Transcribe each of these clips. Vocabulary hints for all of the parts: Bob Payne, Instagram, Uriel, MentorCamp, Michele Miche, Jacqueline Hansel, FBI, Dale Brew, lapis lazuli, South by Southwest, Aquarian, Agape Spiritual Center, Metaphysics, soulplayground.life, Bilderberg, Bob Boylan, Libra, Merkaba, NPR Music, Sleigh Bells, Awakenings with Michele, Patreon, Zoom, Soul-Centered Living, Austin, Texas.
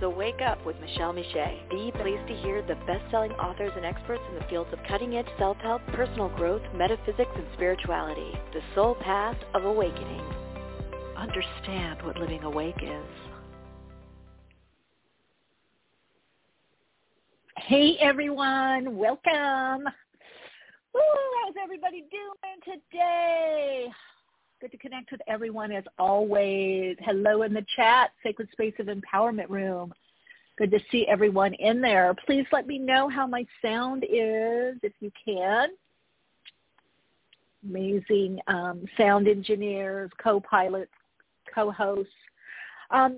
So wake up with Michele Miche, the place to hear the best-selling authors and experts in the fields of cutting-edge self-help, personal growth, metaphysics, and spirituality. The soul path of awakening. Understand what living awake is. Hey, everyone. Welcome. Ooh, how's everybody doing today? Good to connect with everyone as always. Hello in the chat, Sacred Space of Empowerment Room. Good to see everyone in there. Please let me know how my sound is, if you can. Amazing sound engineers, co-pilots, co-hosts.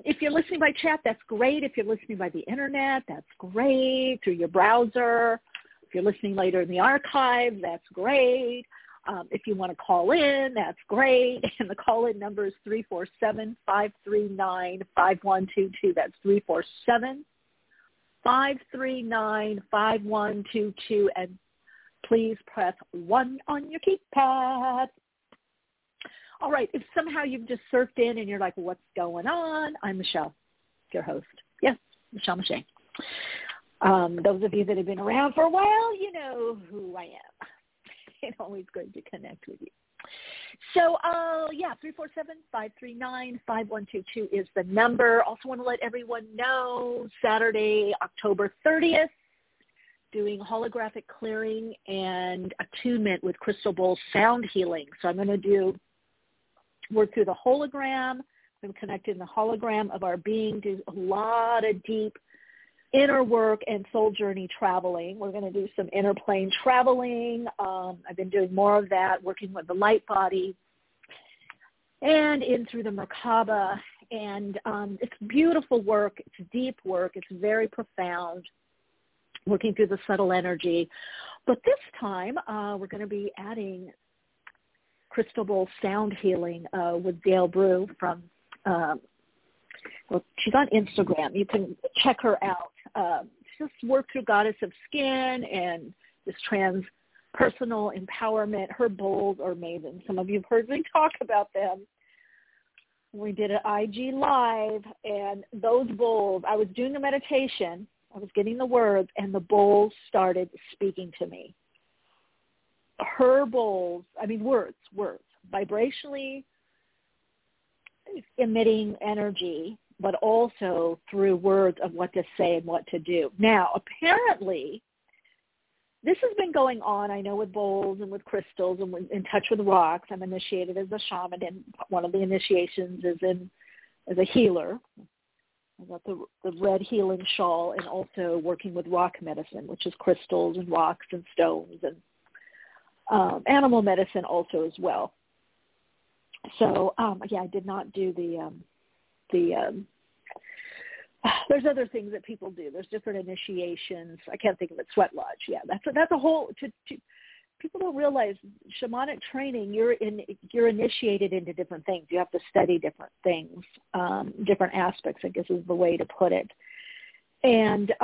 If you're listening by chat, that's great. If you're listening by the internet, that's great. Through your browser. If you're listening later in the archive, that's great. If you want to call in, that's great. And the call-in number is 347-539-5122. That's 347-539-5122. And please press 1 on your keypad. All right. If somehow you've just surfed in and you're like, what's going on? I'm Michele, your host. Yes, Michele Miche. Those of you that have been around for a while, you know who I am. It's always good to connect with you. So, 347-539-5122 is the number. Also want to let everyone know, Saturday, October 30th, doing holographic clearing and attunement with Crystal Bowl sound healing. So I'm going to work through the hologram. I'm connecting the hologram of our being, do a lot of deep inner work and soul journey traveling. We're going to do some inner plane traveling. I've been doing more of that, working with the light body and in through the Merkaba. And it's beautiful work. It's deep work. It's very profound, working through the subtle energy. But this time, we're going to be adding Crystal Bowl sound healing with Dale Brew from she's on Instagram. You can check her out. Just work through Goddess of Skin and this transpersonal empowerment. Her bowls are amazing. Some of you have heard me talk about them. We did an IG Live, and those bowls, I was doing a meditation. I was getting the words, and the bowls started speaking to me. Her bowls, words, vibrationally emitting energy, but also through words of what to say and what to do. Now, apparently, this has been going on, I know, with bowls and with crystals and with, in touch with rocks. I'm initiated as a shaman, and one of the initiations is as a healer. I got the red healing shawl and also working with rock medicine, which is crystals and rocks and stones and animal medicine also as well. So, I did not do there's other things that people do. There's different initiations. I can't think of it. Sweat lodge. Yeah, that's a whole, people don't realize shamanic training, you're initiated into different things. You have to study different things, different aspects, I guess is the way to put it. And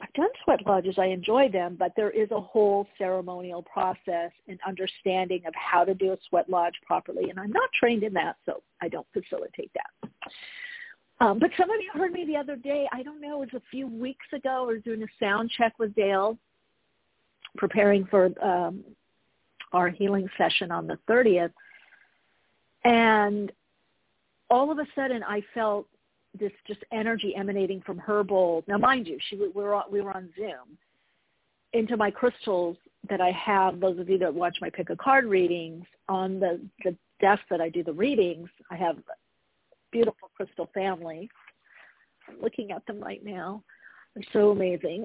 I've done sweat lodges. I enjoy them, but there is a whole ceremonial process and understanding of how to do a sweat lodge properly. And I'm not trained in that, so I don't facilitate that. But some of you heard me the other day. I don't know, it was a few weeks ago. I was doing a sound check with Dale, preparing for our healing session on the 30th. And all of a sudden I felt this just energy emanating from her bowl. Now, mind you, we were on Zoom, into my crystals that I have. Those of you that watch my pick a card readings, on the desk that I do the readings, I have a beautiful crystal family. I'm looking at them right now. They're so amazing.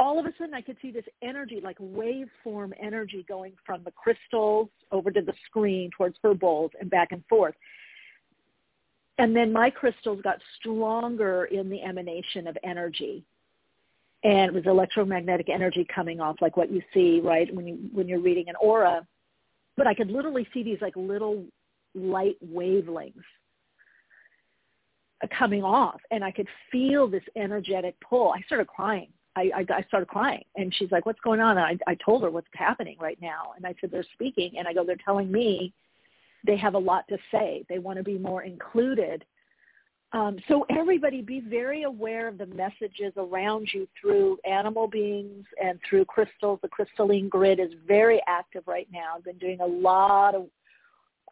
all of a sudden I could see this energy, like waveform energy, going from the crystals over to the screen towards her bowls and back and forth. And then my crystals got stronger in the emanation of energy. And it was electromagnetic energy coming off, like what you see, right, when you're reading an aura. But I could literally see these like little light wavelengths coming off, and I could feel this energetic pull. I started crying. I started crying, and she's like, "What's going on?" And I told her what's happening right now, and I said, "They're speaking," and I go, "They're telling me they have a lot to say. They want to be more included." So everybody be very aware of the messages around you through animal beings and through crystals. The crystalline grid is very active right now. I've been doing a lot of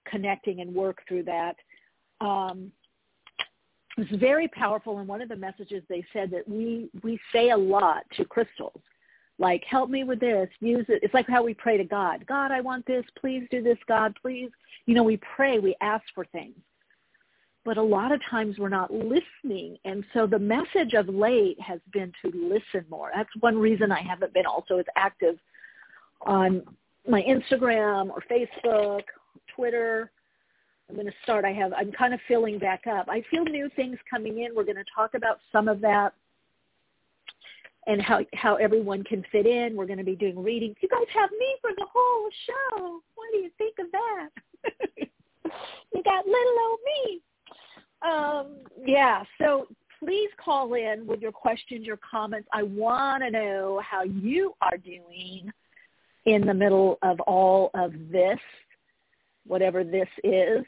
connecting and work through that. It was very powerful, and one of the messages they said that we say a lot to crystals, like, help me with this, use it. It's like how we pray to God. God, I want this. Please do this, God, please. You know, we pray, we ask for things. But a lot of times we're not listening. And so the message of late has been to listen more. That's one reason I haven't been also as active on my Instagram or Facebook, Twitter. I'm going to start. I'm kind of filling back up. I feel new things coming in. We're going to talk about some of that and how everyone can fit in. We're going to be doing readings. You guys have me for the whole show. What do you think of that? You got little old me. Yeah, so please call in with your questions, your comments. I want to know how you are doing in the middle of all of this, whatever this is,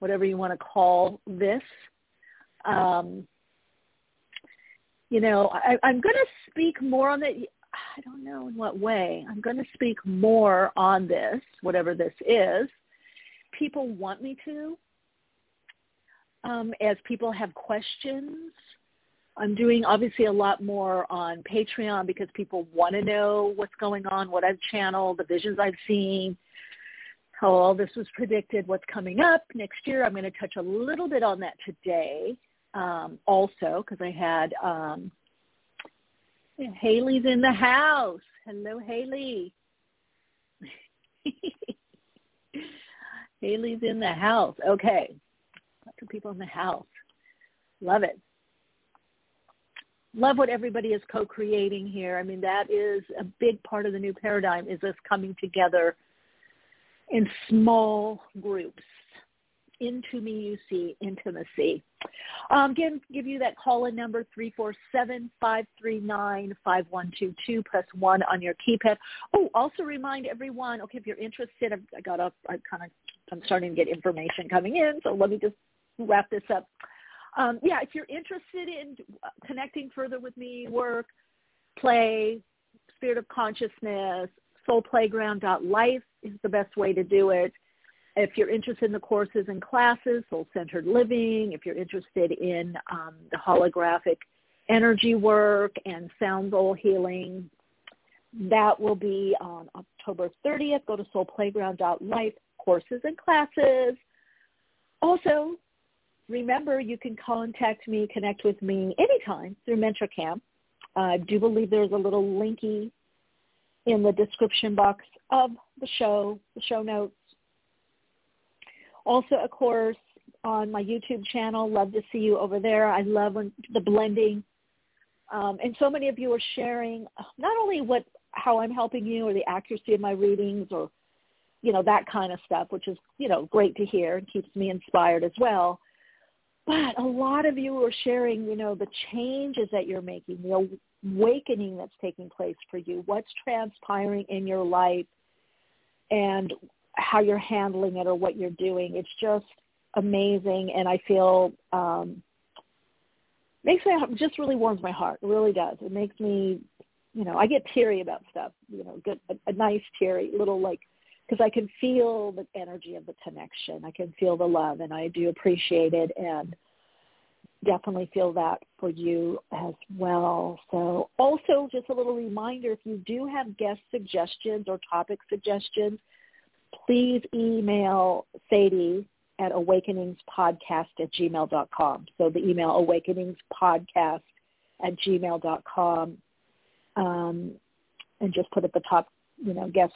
whatever you want to call this. You know, I'm going to speak more on that. I don't know in what way. I'm going to speak more on this, whatever this is. People want me to. As people have questions, I'm doing obviously a lot more on Patreon because people want to know what's going on, what I've channeled, the visions I've seen, how all this was predicted, what's coming up next year. I'm going to touch a little bit on that today also because I had Haley's in the house. Hello, Haley. Haley's in the house. Okay. Lots of people in the house. Love it. Love what everybody is co-creating here. I mean, that is a big part of the new paradigm, is us coming together in small groups. Into me, you see, intimacy. Again, give you that call-in number, 347-539-5122. Press 1 on your keypad. Oh, also remind everyone, okay, if you're interested, I'm starting to get information coming in, so let me just wrap this up. Yeah, if you're interested in connecting further with me, work, play, spirit of consciousness, soulplayground.life is the best way to do it. If you're interested in the courses and classes, Soul-Centered Living, if you're interested in the holographic energy work and sound bowl healing, that will be on October 30th. Go to soulplayground.life, courses and classes. Also, remember, you can contact me, connect with me anytime through MentorCamp. I do believe there's a little linky in the description box of the show notes. Also, of course, on my YouTube channel, love to see you over there. I love when the blending. And so many of you are sharing not only how I'm helping you or the accuracy of my readings or, you know, that kind of stuff, which is, you know, great to hear and keeps me inspired as well. But a lot of you are sharing, you know, the changes that you're making, the awakening that's taking place for you, what's transpiring in your life, and how you're handling it or what you're doing. It's just amazing, and I feel just really warms my heart. It really does. It makes me, you know, I get teary about stuff, you know, good, a nice teary, little like, because I can feel the energy of the connection. I can feel the love, and I do appreciate it and definitely feel that for you as well. So also just a little reminder, if you do have guest suggestions or topic suggestions, please email Sadie at awakeningspodcast@gmail.com. So the email awakeningspodcast@gmail.com. and just put at the top, you know, guest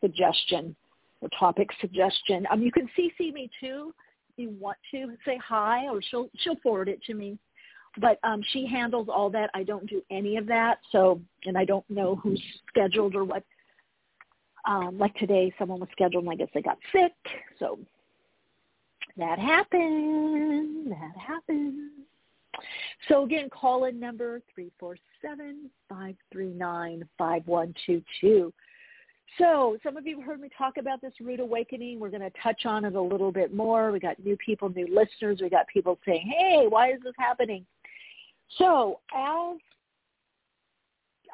suggestion or topic suggestion. You can CC me too if you want to. Say hi, or she'll forward it to me. But she handles all that. I don't do any of that. So, and I don't know who's scheduled or what. Like today, someone was scheduled, and I guess they got sick. So that happened. So, again, call-in number 347-539-5122. So some of you heard me talk about this root awakening. We're going to touch on it a little bit more. We got new people, new listeners. We got people saying, hey, why is this happening? So as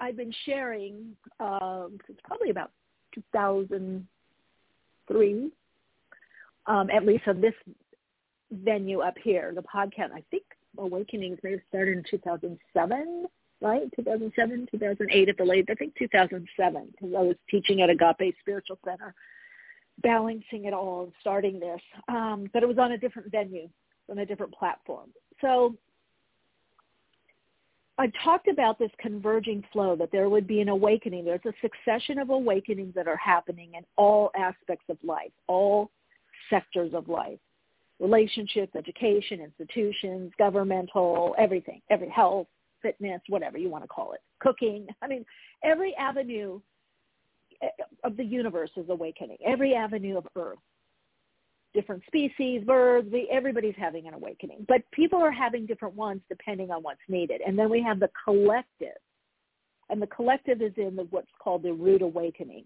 I've been sharing, it's probably about 2003, at least on this venue up here, the podcast, I think Awakenings may have started in 2007. Right, 2007, 2008 at the latest. I think 2007, because I was teaching at Agape Spiritual Center, balancing it all, starting this. But it was on a different venue, on a different platform. So I talked about this converging flow, that there would be an awakening. There's a succession of awakenings that are happening in all aspects of life, all sectors of life: relationships, education, institutions, governmental, everything, every health, fitness, whatever you want to call it, cooking. I mean, every avenue of the universe is awakening, every avenue of Earth, different species, birds, everybody's having an awakening. But people are having different ones depending on what's needed. And then we have the collective, and the collective is in what's called the root awakening.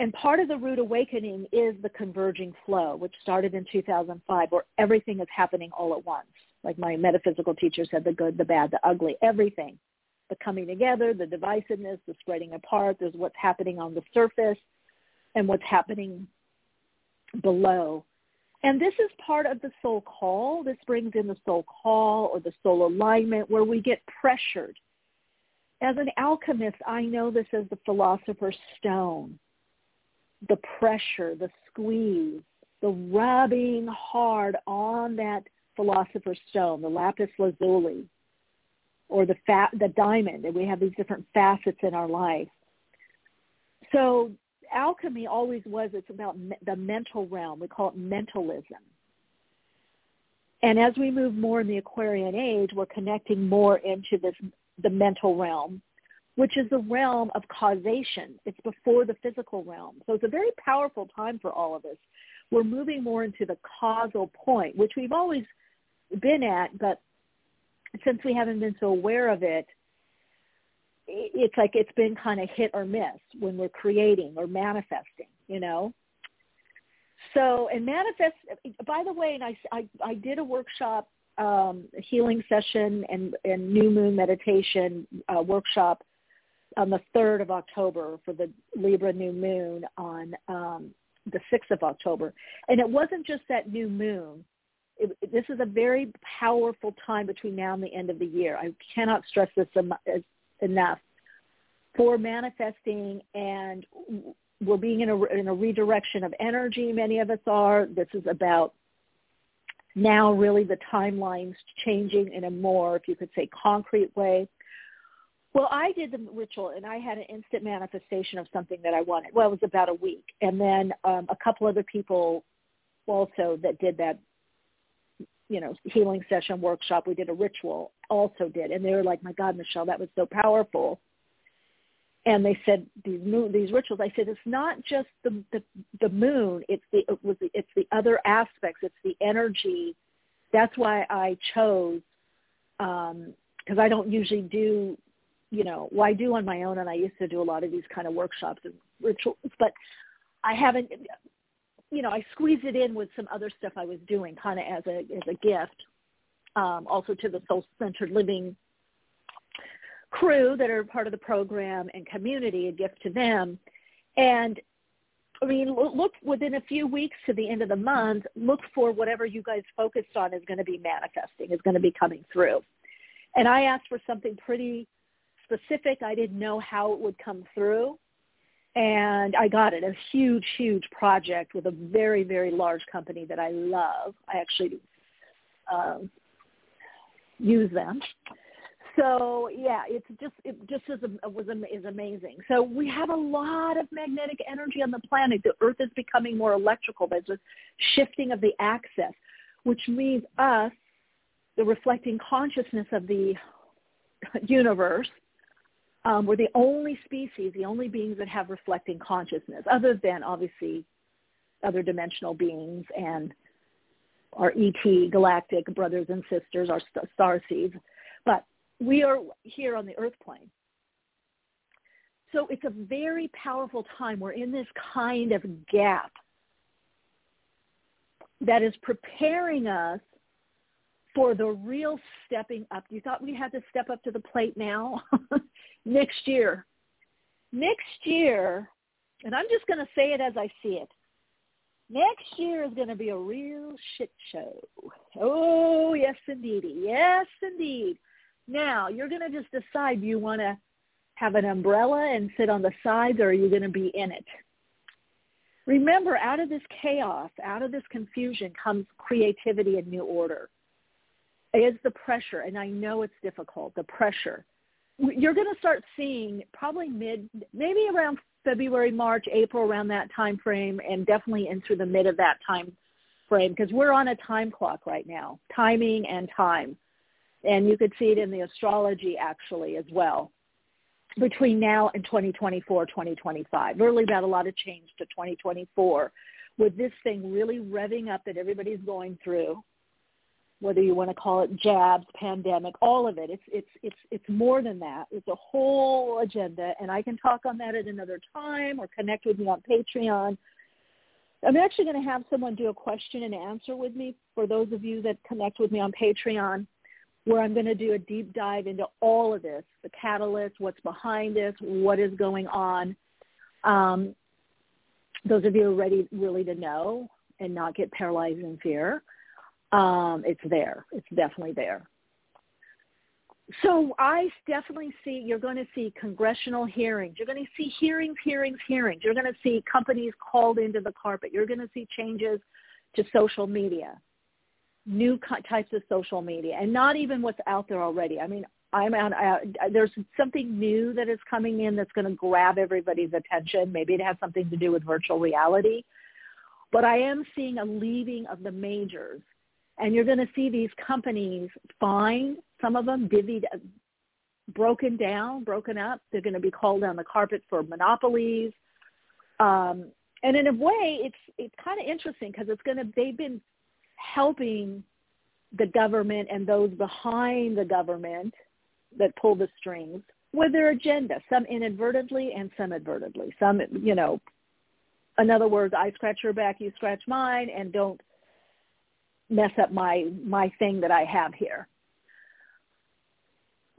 And part of the root awakening is the converging flow, which started in 2005, where everything is happening all at once. Like my metaphysical teacher said, the good, the bad, the ugly, everything. The coming together, the divisiveness, the spreading apart, there's what's happening on the surface and what's happening below. And this is part of the soul call. This brings in the soul call or the soul alignment, where we get pressured. As an alchemist, I know this as the philosopher's stone, the pressure, the squeeze, the rubbing hard on that philosopher's stone, the lapis lazuli, or the diamond, and we have these different facets in our life. So alchemy always was, it's about the mental realm. We call it mentalism. And as we move more in the Aquarian age, we're connecting more into the mental realm, which is the realm of causation. It's before the physical realm. So it's a very powerful time for all of us. We're moving more into the causal point, which we've always been at, but since we haven't been so aware of it, it's like it's been kind of hit or miss when we're creating or manifesting, you know. So, and manifest, by the way, and I did a workshop, a healing session and new moon meditation workshop on the 3rd of October for the Libra new moon on the 6th of October. And it wasn't just that new moon. This is a very powerful time between now and the end of the year. I cannot stress this enough for manifesting, and we're being in a redirection of energy. Many of us are. This is about now really the timelines changing in a more, if you could say, concrete way. Well, I did the ritual, and I had an instant manifestation of something that I wanted. Well, it was about a week. And then a couple other people also that did that, you know, healing session workshop, we did a ritual, also did. And they were like, my God, Michele, that was so powerful. And they said, these rituals, I said, it's not just the moon. It's the other aspects. It's the energy. That's why I chose, because I don't usually do, you know, well, I do on my own, and I used to do a lot of these kind of workshops and rituals, but I haven't, you know, I squeezed it in with some other stuff I was doing kind of as a gift, also to the Soul-Centered Living crew that are part of the program and community, a gift to them. And, I mean, look, within a few weeks to the end of the month, look for whatever you guys focused on is going to be manifesting, is going to be coming through. And I asked for something pretty specific. I didn't know how it would come through, and I got it, a huge, huge project with a very, very large company that I love. I actually use them. So yeah, it just is amazing. So we have a lot of magnetic energy on the planet. The Earth is becoming more electrical by the shifting of the axis, which means us, the reflecting consciousness of the universe, we're the only species, the only beings that have reflecting consciousness, other than obviously other dimensional beings and our ET galactic brothers and sisters, our starseeds. But we are here on the Earth plane. So it's a very powerful time. We're in this kind of gap that is preparing us for the real stepping up. You thought we had to step up to the plate now? Next year, and I'm just going to say it as I see it, next year is going to be a real shit show. Oh, yes, indeedy. Yes, indeed. Now, you're going to just decide, do you want to have an umbrella and sit on the sides, or are you going to be in it? Remember, out of this chaos, out of this confusion comes creativity and new order. It's the pressure, and I know it's difficult, the pressure. You're going to start seeing probably maybe around February, March, April, around that time frame, and definitely into the mid of that time frame, because we're on a time clock right now, timing and time. And you could see it in the astrology, actually, as well, between now and 2024, 2025. Really about a lot of change to 2024 with this thing really revving up that everybody's going through, whether you want to call it jabs, pandemic, all of it. It's more than that. It's a whole agenda, and I can talk on that at another time or connect with me on Patreon. I'm actually going to have someone do a question and answer with me for those of you that connect with me on Patreon, where I'm going to do a deep dive into all of this, the catalyst, what's behind this, what is going on. Those of you who are ready really to know and not get paralyzed in fear, it's there. It's definitely there. So I definitely see you're going to see congressional hearings. You're going to see hearings. You're going to see companies called into the carpet. You're going to see changes to social media, new types of social media, and not even what's out there already. I mean, there's something new that is coming in that's going to grab everybody's attention. Maybe it has something to do with virtual reality. But I am seeing a leaving of the majors, and you're going to see these companies fined, some of them divvied, broken up. They're going to be called on the carpet for monopolies. And in a way, it's kind of interesting because they've been helping the government and those behind the government that pull the strings with their agenda, some inadvertently and some advertently. Some, in other words, I scratch your back, you scratch mine, and don't mess up my thing that I have here.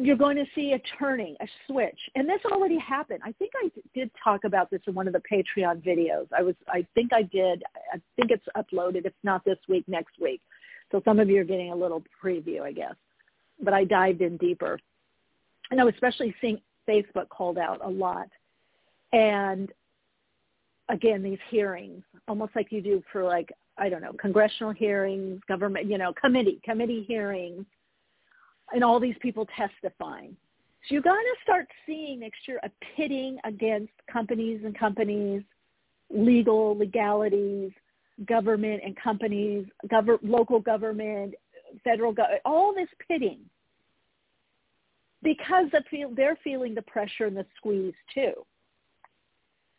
You're going to see a turning, a switch. And this already happened. I think I did talk about this in one of the Patreon videos. I think it's uploaded. If not this week, next week. So some of you are getting a little preview, I guess. But I dived in deeper. And I was especially seeing Facebook called out a lot. And again, these hearings, almost like you do for congressional hearings, government, committee hearings. And all these people testifying. So you're going to start seeing next year a pitting against companies, legalities, government and companies, local government, federal government, all this pitting. Because they're feeling the pressure and the squeeze too.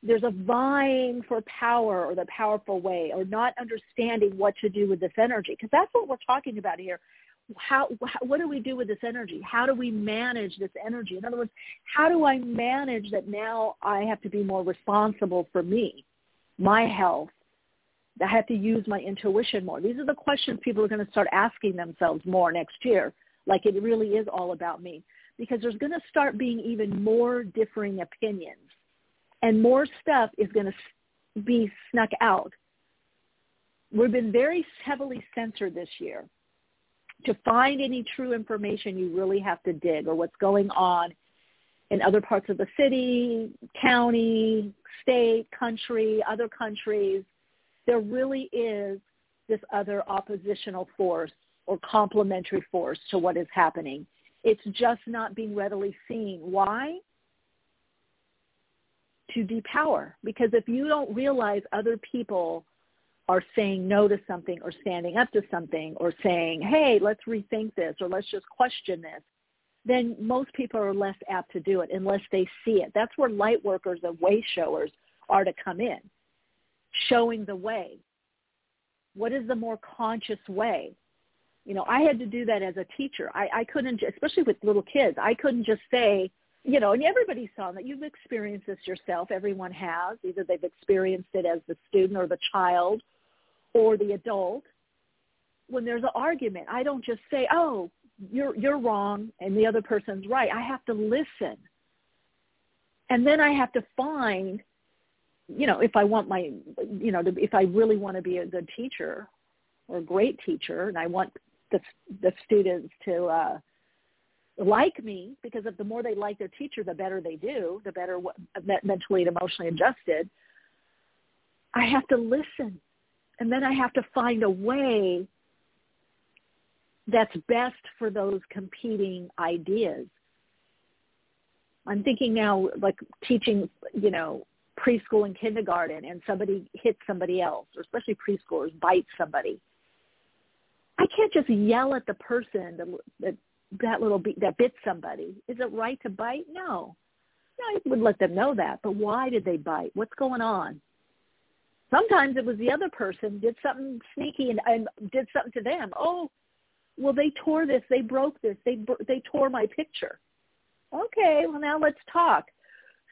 There's a vying for power or the powerful way or not understanding what to do with this energy. Because that's what we're talking about here. What do we do with this energy? How do we manage this energy? In other words, how do I manage that now I have to be more responsible for me, my health? I have to use my intuition more. These are the questions people are going to start asking themselves more next year, like it really is all about me, because there's going to start being even more differing opinions, and more stuff is going to be snuck out. We've been very heavily censored this year. To find any true information, you really have to dig, or what's going on in other parts of the city, county, state, country, other countries. There really is this other oppositional force or complementary force to what is happening. It's just not being readily seen. Why? To depower. Because if you don't realize other people are saying no to something or standing up to something or saying, hey, let's rethink this or let's just question this, then most people are less apt to do it unless they see it. That's where light workers and way showers are to come in, showing the way. What is the more conscious way? You know, I had to do that as a teacher. I couldn't, especially with little kids, I couldn't just say, you know, and everybody saw that. You've experienced this yourself. Everyone has. Either they've experienced it as the student or the child or the adult. When there's an argument, I don't just say, oh, you're wrong and the other person's right. I have to listen. And then I have to find, you know, if I want my, you know, if I really want to be a good teacher or a great teacher and I want the students to like me, because if the more they like their teacher, the better they do, the better mentally and emotionally adjusted, I have to listen. And then I have to find a way that's best for those competing ideas. I'm thinking now like teaching, you know, preschool and kindergarten, and somebody hits somebody else, or especially preschoolers bite somebody. I can't just yell at the person that bit somebody. Is it right to bite? No. No, I would let them know that. But why did they bite? What's going on? Sometimes it was the other person did something sneaky and did something to them. Oh, well, they tore this. They broke this. They tore my picture. Okay, well, now let's talk.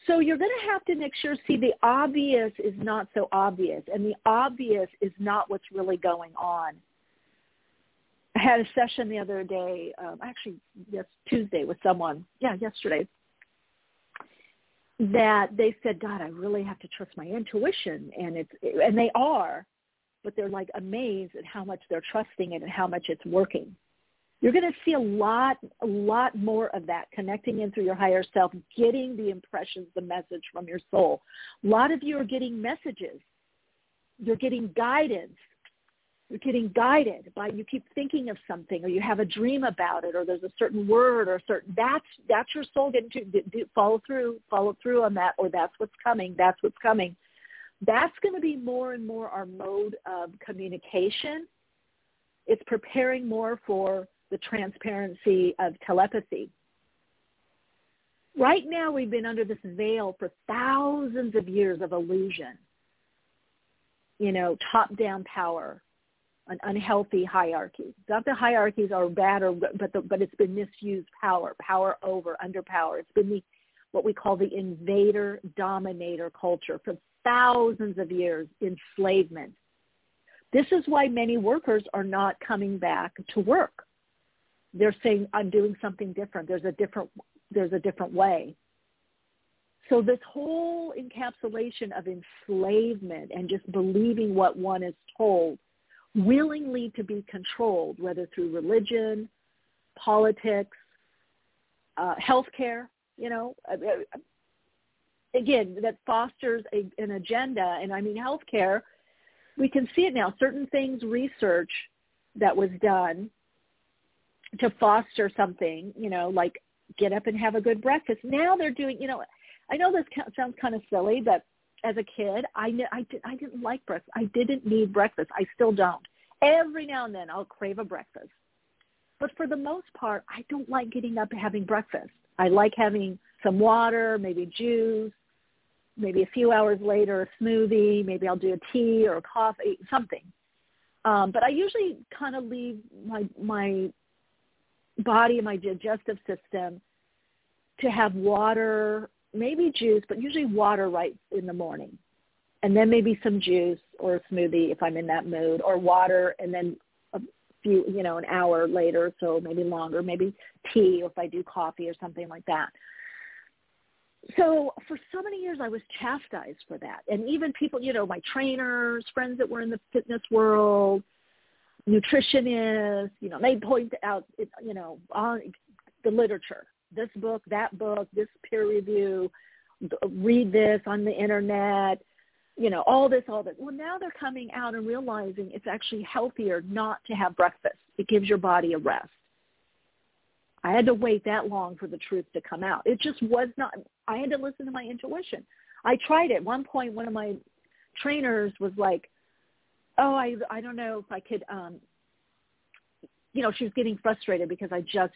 So you're going to have to make sure, see, the obvious is not so obvious, and the obvious is not what's really going on. I had a session the other day, Tuesday with someone, yesterday, that they said, God, I really have to trust my intuition, and they are, but they're like amazed at how much they're trusting it and how much it's working. You're going to see a lot more of that, connecting in through your higher self, getting the impressions, the message from your soul. A lot of you are getting messages. You're getting guidance. You're getting guided by, you keep thinking of something, or you have a dream about it, or there's a certain word or a certain, that's your soul getting to follow through on that, or that's what's coming. That's going to be more and more our mode of communication. It's preparing more for the transparency of telepathy. Right now, we've been under this veil for thousands of years of illusion, you know, top-down power, an unhealthy hierarchy. Not that hierarchies are bad, but it's been misused power over, underpower. It's been what we call the invader-dominator culture for thousands of years, enslavement. This is why many workers are not coming back to work. They're saying, I'm doing something different. There's a different way. So this whole encapsulation of enslavement and just believing what one is told, willingly to be controlled, whether through religion, politics, healthcare, you know, again, that fosters an agenda. And I mean, healthcare, we can see it now. Certain things, research that was done to foster something, you know, like get up and have a good breakfast. Now they're doing, you know, I know this sounds kind of silly, but as a kid, I didn't like breakfast. I didn't need breakfast. I still don't. Every now and then I'll crave a breakfast. But for the most part, I don't like getting up and having breakfast. I like having some water, maybe juice, maybe a few hours later, a smoothie. Maybe I'll do a tea or a coffee, something. But I usually kind of leave my body and my digestive system to have water, maybe juice, but usually water right in the morning, and then maybe some juice or a smoothie if I'm in that mood, or water and then a few, you know, an hour later, so maybe longer, maybe tea, or if I do coffee or something like that. So for so many years, I was chastised for that. And even people, you know, my trainers, friends that were in the fitness world, nutritionists, you know, they point out, you know, on the literature, this book, that book, this peer review, read this on the internet, you know, all this. Well, now they're coming out and realizing it's actually healthier not to have breakfast. It gives your body a rest. I had to wait that long for the truth to come out. It just was not, I had to listen to my intuition. I tried it. At one point, one of my trainers was like, oh, I don't know if I could, you know, she was getting frustrated because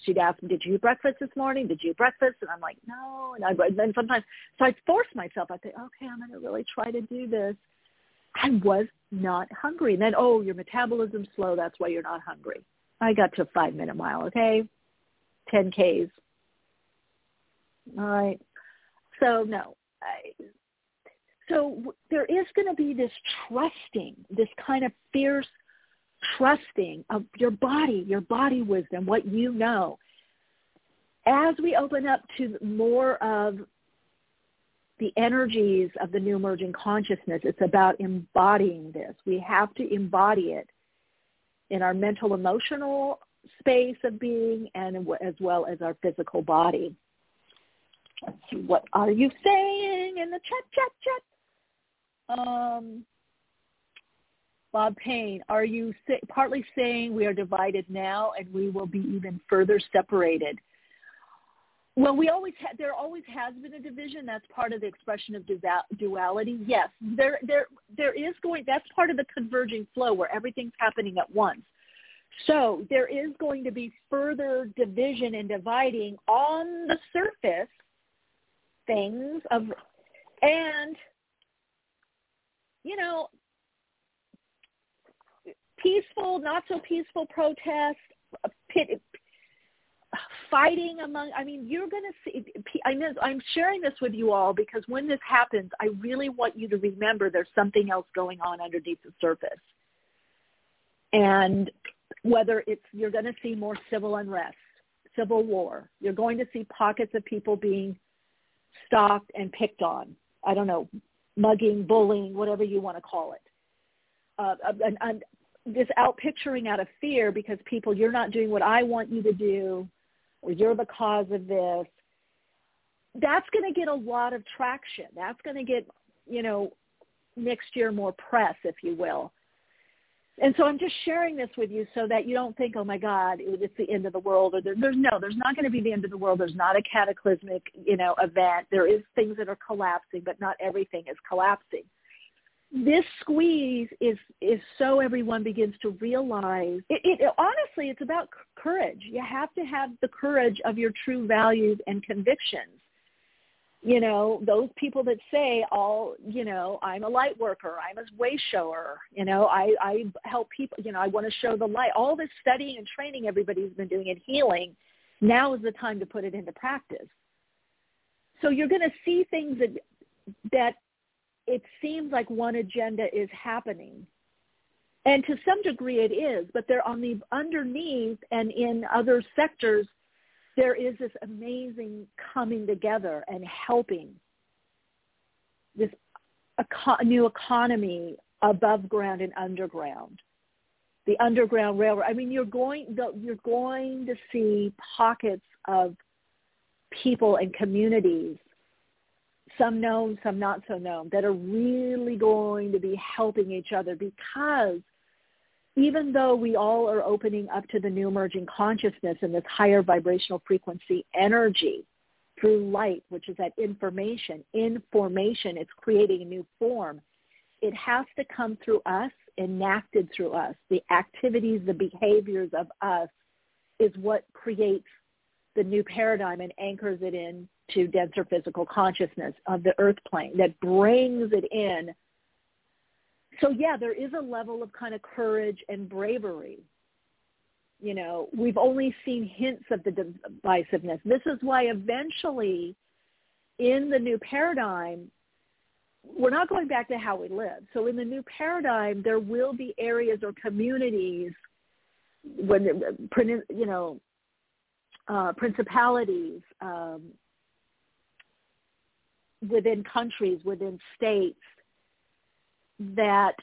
she'd ask me, did you eat breakfast this morning? Did you eat breakfast? And I'm like, no. And then sometimes, so I forced myself. I think, okay, I'm going to really try to do this. I was not hungry. And then, oh, your metabolism's slow. That's why you're not hungry. I got to a 5-minute mile, okay? 10 Ks. All right. So, no. So there is going to be this trusting, this kind of fierce trusting of your body wisdom, what you know. As we open up to more of the energies of the new emerging consciousness, it's about embodying this. We have to embody it in our mental, emotional space of being, and as well as our physical body. Let's see, what are you saying in the chat? Bob Payne, are you partly saying we are divided now and we will be even further separated? Well, there always has been a division. That's part of the expression of duality. Yes, there is going. That's part of the converging flow where everything's happening at once. So there is going to be further division and dividing on the surface things of, and you know, peaceful, not so peaceful protests, fighting among, I mean, you're going to see, I'm sharing this with you all because when this happens, I really want you to remember there's something else going on underneath the surface. And whether it's, you're going to see more civil unrest, civil war, you're going to see pockets of people being stalked and picked on. I don't know, mugging, bullying, whatever you want to call it. And this out-picturing out of fear because people, you're not doing what I want you to do, or you're the cause of this. That's going to get a lot of traction. That's going to get, you know, next year more press, if you will. And so I'm just sharing this with you so that you don't think, oh, my God, it's the end of the world. Or there's not going to be the end of the world. There's not a cataclysmic, you know, event. There is things that are collapsing, but not everything is collapsing. This squeeze is so everyone begins to realize. Honestly, it's about courage. You have to have the courage of your true values and convictions. You know, those people that say, you know, I'm a light worker, I'm a way shower, you know, I help people, you know, I want to show the light. All this studying and training everybody's been doing in healing, now is the time to put it into practice. So you're going to see things that it seems like one agenda is happening. And to some degree it is, but they're on the underneath and in other sectors, there is this amazing coming together and helping this new economy above ground and underground, the underground railroad. I mean, you're going to see pockets of people and communities, some known, some not so known, that are really going to be helping each other because even though we all are opening up to the new emerging consciousness and this higher vibrational frequency energy through light, which is that information, it's creating a new form. It has to come through us, enacted through us. The activities, the behaviors of us is what creates the new paradigm and anchors it in to denser physical consciousness of the earth plane that brings it in. So, yeah, there is a level of kind of courage and bravery. You know, we've only seen hints of the divisiveness. This is why eventually in the new paradigm, we're not going back to how we lived. So in the new paradigm, there will be areas or communities, when, you know, principalities within countries, within states, that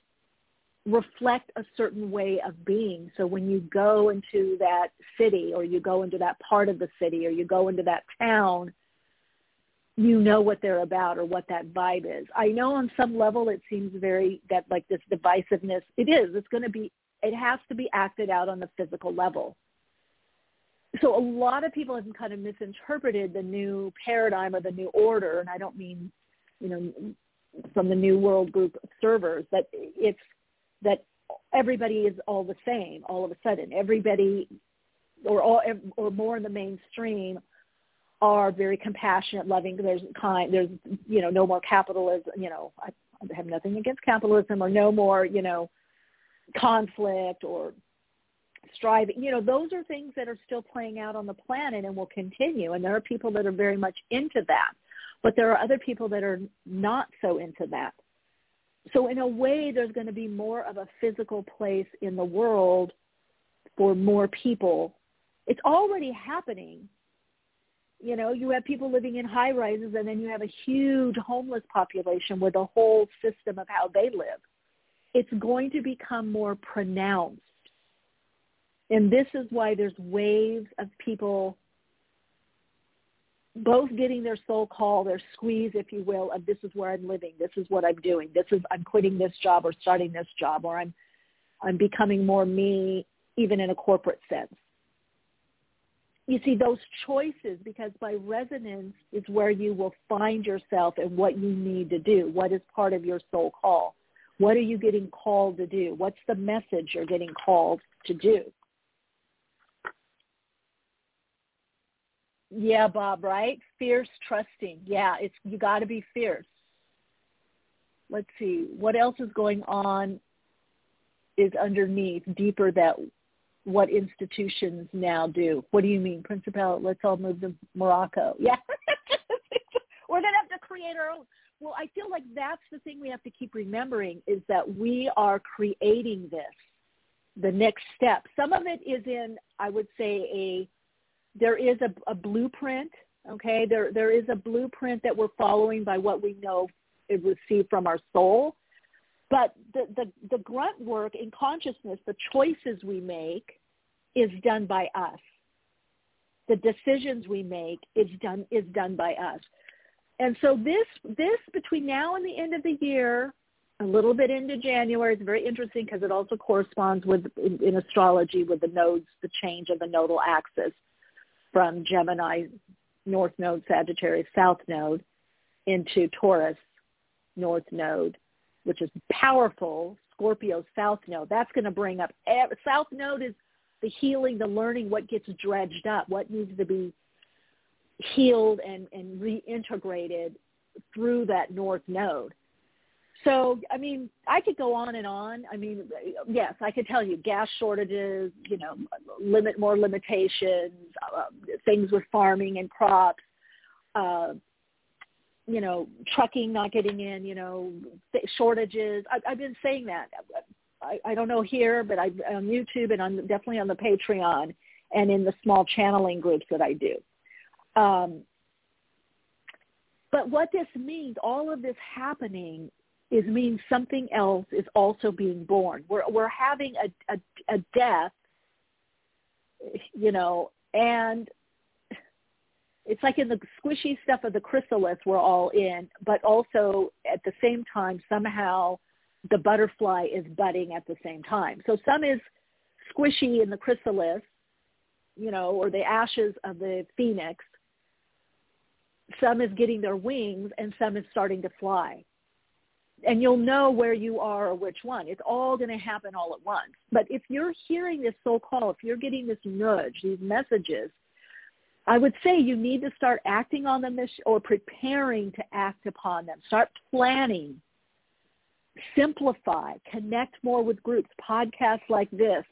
reflect a certain way of being. So when you go into that city or you go into that part of the city or you go into that town, you know what they're about or what that vibe is. I know on some level it seems very, that like this divisiveness, it is. It's going to be, it has to be acted out on the physical level. So a lot of people have kind of misinterpreted the new paradigm or the new order, and I don't mean, you know, from the New World group of servers, that it's that everybody is all the same all of a sudden. Everybody or more in the mainstream are very compassionate, loving. There's kind. There's, you know, no more capitalism. You know, I have nothing against capitalism, or no more, you know, conflict or striving. You know, those are things that are still playing out on the planet and will continue. And there are people that are very much into that, but there are other people that are not so into that. So in a way, there's going to be more of a physical place in the world for more people. It's already happening. You know, you have people living in high rises, and then you have a huge homeless population with a whole system of how they live. It's going to become more pronounced. And this is why there's waves of people both getting their soul call, their squeeze, if you will, of this is where I'm living, this is what I'm doing, this is I'm quitting this job or starting this job, or I'm becoming more me, even in a corporate sense. You see, those choices, because by resonance is where you will find yourself and what you need to do. What is part of your soul call? What are you getting called to do? What's the message you're getting called to do? Yeah, Bob, right? Fierce trusting. Yeah, it's you got to be fierce. Let's see. What else is going on is underneath, deeper that what institutions now do. What do you mean, Principal? Let's all move to Morocco. Yeah. We're going to have to create our own. Well, I feel like that's the thing we have to keep remembering, is that we are creating this, the next step. Some of it is in, I would say, there is a blueprint, okay? There is a blueprint that we're following by what we know it received from our soul. But the grunt work in consciousness, the choices we make, is done by us. The decisions we make is done by us. And so this between now and the end of the year, a little bit into January, it's very interesting because it also corresponds with in astrology with the nodes, the change of the nodal axis from Gemini, North Node, Sagittarius, South Node, into Taurus, North Node, which is powerful, Scorpio, South Node. That's going to bring up, South Node is the healing, the learning, what gets dredged up, what needs to be healed and reintegrated through that North Node. So, I mean, I could go on and on. I mean, yes, I could tell you gas shortages, you know, more limitations, things with farming and crops, you know, trucking not getting in, you know, shortages. I've been saying that. I don't know here, but I'm on YouTube and I'm definitely on the Patreon and in the small channeling groups that I do. But what this means, all of this happening means something else is also being born. We're having a death, you know, and it's like in the squishy stuff of the chrysalis we're all in, but also at the same time somehow the butterfly is budding at the same time. So some is squishy in the chrysalis, you know, or the ashes of the phoenix. Some is getting their wings and some is starting to fly. And you'll know where you are or which one. It's all going to happen all at once. But if you're hearing this soul call, if you're getting this nudge, these messages, I would say you need to start acting on them or preparing to act upon them. Start planning. Simplify. Connect more with groups, podcasts like this.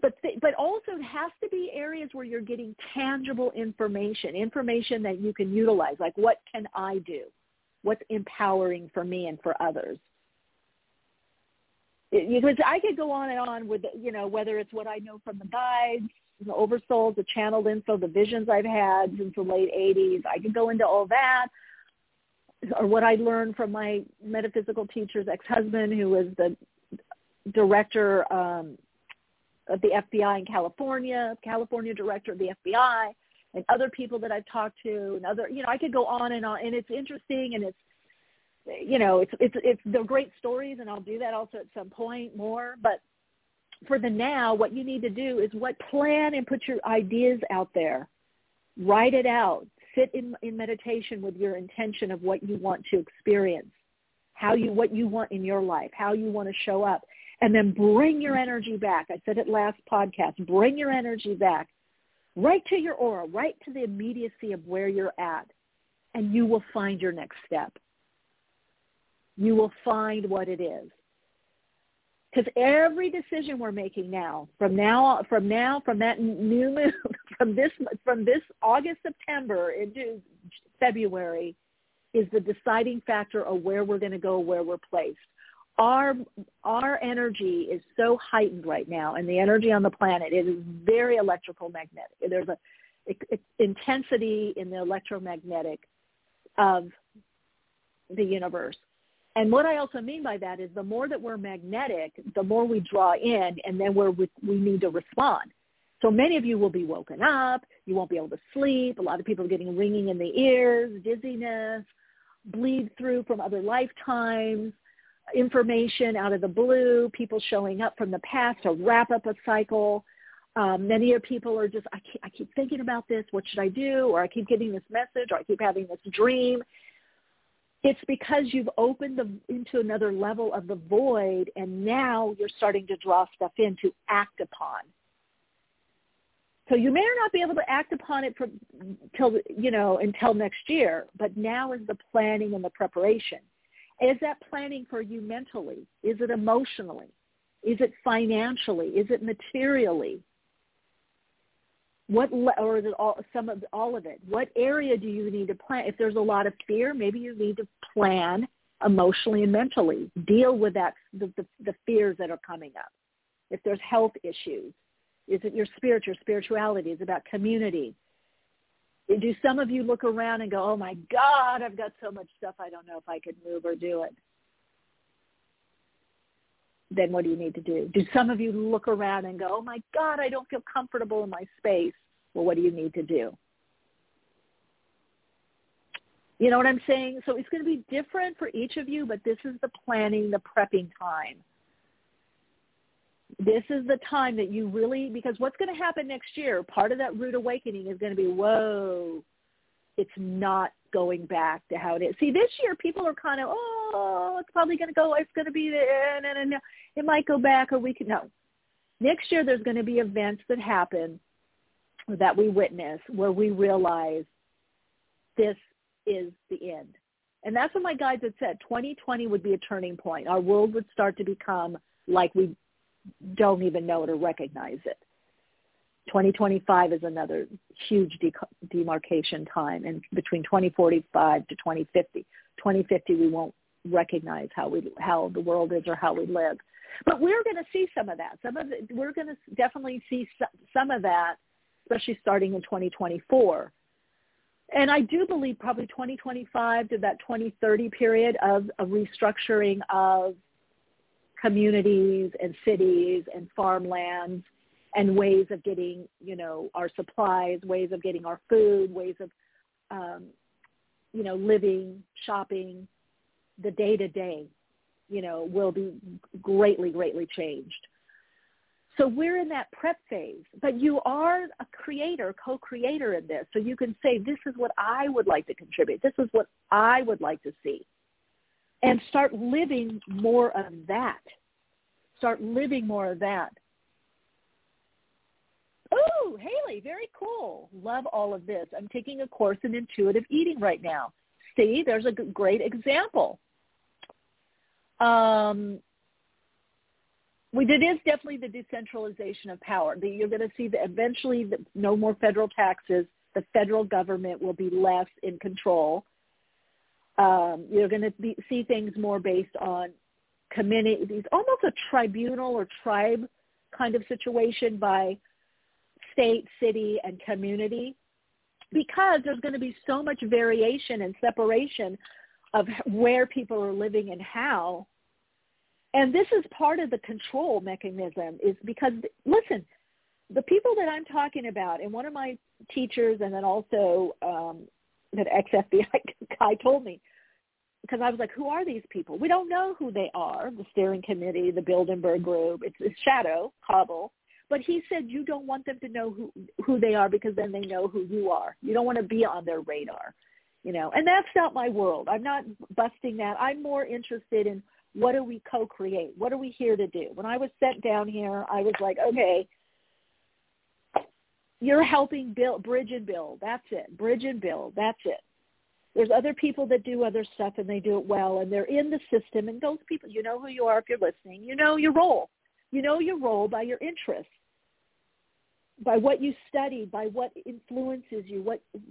But also it has to be areas where you're getting tangible information that you can utilize, like what can I do? What's empowering for me and for others? Because I could go on and on with, you know, whether it's what I know from the guides, the oversouls, the channeled info, the visions I've had since the late 80s. I could go into all that, or what I learned from my metaphysical teacher's ex-husband, who was the director of the FBI in California, director of the FBI, and other people that I've talked to, and other, you know, I could go on, and it's interesting, and it's, you know, they're great stories, and I'll do that also at some point more, but for the now, what you need to do is plan and put your ideas out there. Write it out. Sit in meditation with your intention of what you want to experience, what you want in your life, how you want to show up, and then bring your energy back. I said it last podcast, bring your energy back right to your aura, right to the immediacy of where you're at, and you will find your next step. You will find what it is. Because every decision we're making now, from that new moon, from this August, September into February, is the deciding factor of where we're going to go, where we're placed. Our energy is so heightened right now, and the energy on the planet, it is very electromagnetic. There's an intensity in the electromagnetic of the universe. And what I also mean by that is the more that we're magnetic, the more we draw in, and then we need to respond. So many of you will be woken up. You won't be able to sleep. A lot of people are getting ringing in the ears, dizziness, bleed through from other lifetimes, information out of the blue, people showing up from the past to wrap up a cycle. Many of people are just, I keep thinking about this. What should I do? Or I keep getting this message, or I keep having this dream. It's because you've opened into another level of the void, and now you're starting to draw stuff in to act upon. So you may or not be able to act upon it until next year, but now is the planning and the preparation. Is that planning for you mentally? Is it emotionally? Is it financially? Is it materially? Or is it all of it? What area do you need to plan? If there's a lot of fear, maybe you need to plan emotionally and mentally. Deal with that, the fears that are coming up. If there's health issues, is it your spirit, your spirituality? Is it about community? Do some of you look around and go, oh, my God, I've got so much stuff, I don't know if I could move or do it? Then what do you need to do? Do some of you look around and go, oh, my God, I don't feel comfortable in my space? Well, what do you need to do? You know what I'm saying? So it's going to be different for each of you, but this is the planning, the prepping time. This is the time that you really, because what's going to happen next year, part of that root awakening is going to be, whoa, it's not going back to how it is. See, this year people are kind of, oh, it's probably going to go, it's going to be, no. It might go back, or we could, no. Next year there's going to be events that happen that we witness where we realize this is the end. And that's what my guides had said. 2020 would be a turning point. Our world would start to become like we don't even know it or recognize it. 2025 is another huge demarcation time, and between 2045 to 2050. 2050, we won't recognize how the world is or how we live. But we're going to see some of that. We're going to definitely see some of that, especially starting in 2024. And I do believe probably 2025 to that 2030 period of a restructuring of communities and cities and farmlands, and ways of getting, our supplies, ways of getting our food, ways of, living, shopping, the day-to-day, will be greatly, greatly changed. So we're in that prep phase, but you are a creator, co-creator in this. So you can say, this is what I would like to contribute. This is what I would like to see. And start living more of that. Oh, Haley, very cool. Love all of this. I'm taking a course in intuitive eating right now. See, there's a great example. It is definitely the decentralization of power. You're going to see that eventually no more federal taxes. The federal government will be less in control. You're going to see things more based on communities, almost a tribunal or tribe kind of situation by state, city, and community, because there's going to be so much variation and separation of where people are living and how. And this is part of the control mechanism, is because, listen, the people that I'm talking about, and one of my teachers, and then also that ex-FBI guy told me, because I was like, who are these people? We don't know who they are, the steering committee, the Bilderberg group. It's shadow, Hubble. But he said you don't want them to know who they are because then they know who you are. You don't want to be on their radar, you know. And that's not my world. I'm not busting that. I'm more interested in what do we co-create? What are we here to do? When I was sent down here, I was like, okay, you're helping build, bridge and build. That's it. Bridge and build. That's it. There's other people that do other stuff and they do it well and they're in the system. And those people, you know who you are if you're listening. You know your role. You know your role by your interests, by what you study, by what influences you,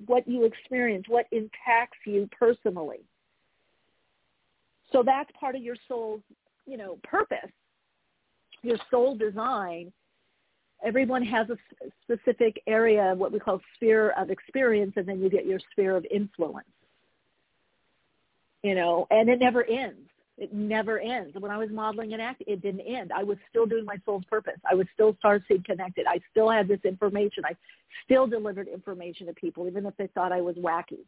what you experience, what impacts you personally. So that's part of your soul's, you know, purpose, your soul design. Everyone has a specific area, what we call sphere of experience, and then you get your sphere of influence, you know, and it never ends. It never ends. When I was modeling and acting, it didn't end. I was still doing my soul's purpose. I was still starseed connected. I still had this information. I still delivered information to people, even if they thought I was wacky.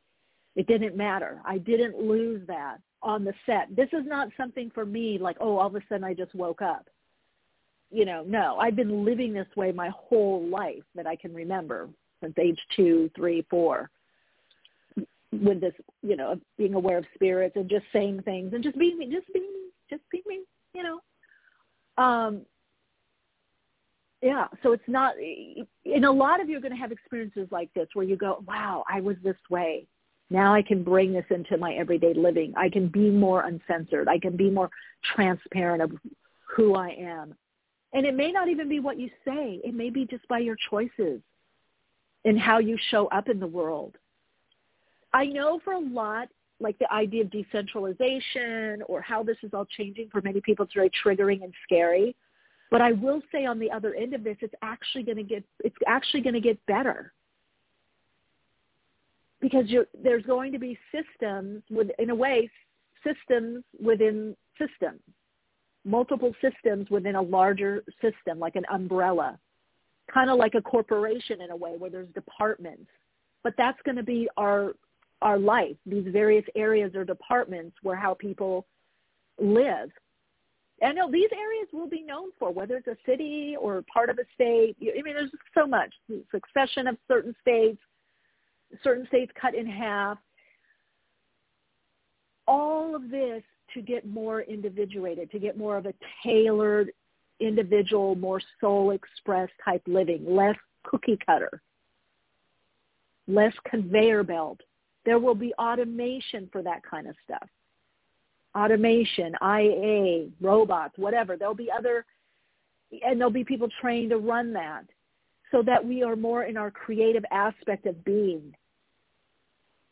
It didn't matter. I didn't lose that on the set. This is not something for me like, oh, all of a sudden I just woke up. You know, no, I've been living this way my whole life that I can remember since age 2, 3, 4 with this, you know, being aware of spirits and just saying things and just being me, you know. Yeah, so it's not, and a lot of you are going to have experiences like this where you go, wow, I was this way. Now I can bring this into my everyday living. I can be more uncensored. I can be more transparent of who I am. And it may not even be what you say. It may be just by your choices and how you show up in the world. I know for a lot, like the idea of decentralization or how this is all changing for many people, it's very triggering and scary. But I will say on the other end of this, it's actually going to get better. Because there's going to be systems within systems. Multiple systems within a larger system, like an umbrella, kind of like a corporation in a way where there's departments. But that's going to be our life, these various areas or departments where how people live. And these areas will be known for, whether it's a city or part of a state. I mean, there's so much. The succession of certain states cut in half. All of this to get more individuated, to get more of a tailored individual, more soul-express type living, less cookie cutter, less conveyor belt. There will be automation for that kind of stuff. Automation, IA, robots, whatever. There'll be other, and there'll be people trained to run that so that we are more in our creative aspect of being.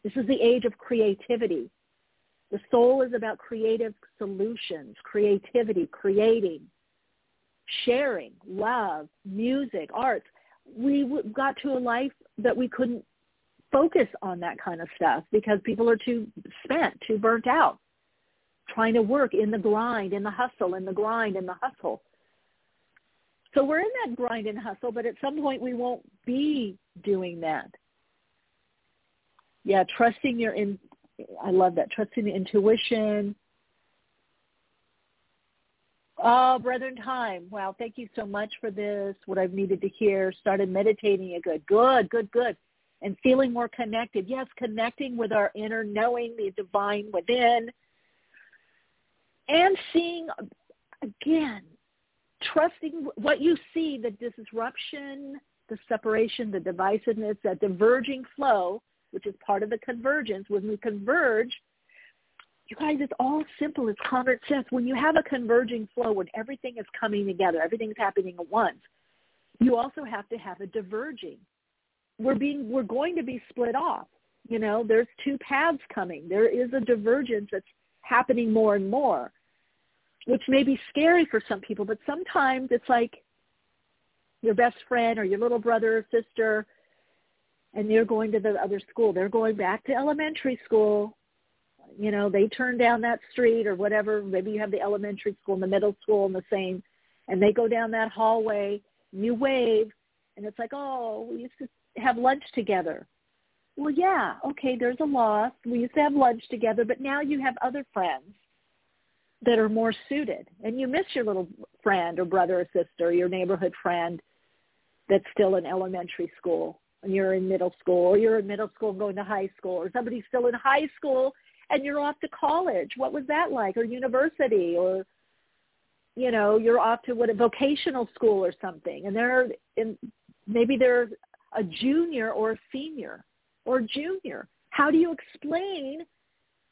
This is the age of creativity. The soul is about creative solutions, creativity, creating, sharing, love, music, arts. We got to a life that we couldn't focus on that kind of stuff because people are too spent, too burnt out, trying to work in the grind, in the hustle, in the grind, in the hustle. So we're in that grind and hustle, but at some point we won't be doing that. Yeah, trusting your I love that. Trusting the intuition. Oh, Brethren Time. Wow, thank you so much for this, what I've needed to hear. Started meditating again. Good. And feeling more connected. Yes, connecting with our inner knowing, the divine within. And seeing, again, trusting what you see, the disruption, the separation, the divisiveness, that diverging flow, which is part of the convergence. When we converge, you guys, it's all simple. It's common sense. When you have a converging flow, when everything is coming together, everything's happening at once, you also have to have a diverging. We're going to be split off. You know, there's two paths coming. There is a divergence that's happening more and more, which may be scary for some people, but sometimes it's like your best friend or your little brother or sister, and they're going to the other school. They're going back to elementary school. You know, they turn down that street or whatever. Maybe you have the elementary school and the middle school and the same. And they go down that hallway. And you wave. And it's like, oh, we used to have lunch together. well, yeah, okay, there's a loss. We used to have lunch together, but now you have other friends that are more suited. And you miss your little friend or brother or sister, your neighborhood friend that's still in elementary school and you're in middle school, or you're in middle school going to high school, or somebody's still in high school and you're off to college. What was that like? Or university, or, you know, you're off to a vocational school or something, and maybe they're a junior or a senior or junior. How do you explain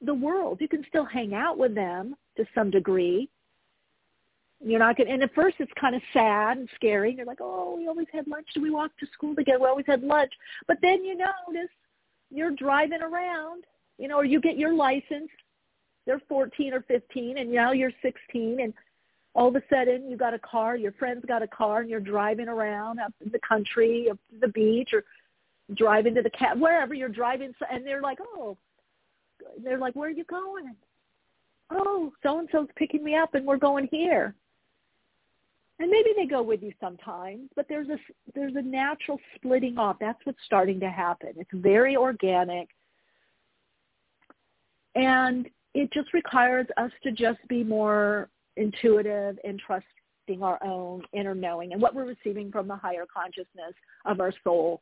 the world? You can still hang out with them to some degree. You're not going, and at first it's kind of sad and scary. You're like, oh, we always had lunch. We walked to school together. We always had lunch. But then you notice you're driving around, you know, or you get your license. They're 14 or 15, and now you're 16, and all of a sudden you got a car. Your friend's got a car, and you're driving around up in the country, up to the beach, or driving to the cab, wherever you're driving. And they're like, oh, where are you going? Oh, so-and-so's picking me up, and we're going here. And maybe they go with you sometimes, but there's a natural splitting off. That's what's starting to happen. It's very organic. And it just requires us to just be more intuitive and trusting our own inner knowing and what we're receiving from the higher consciousness of our soul.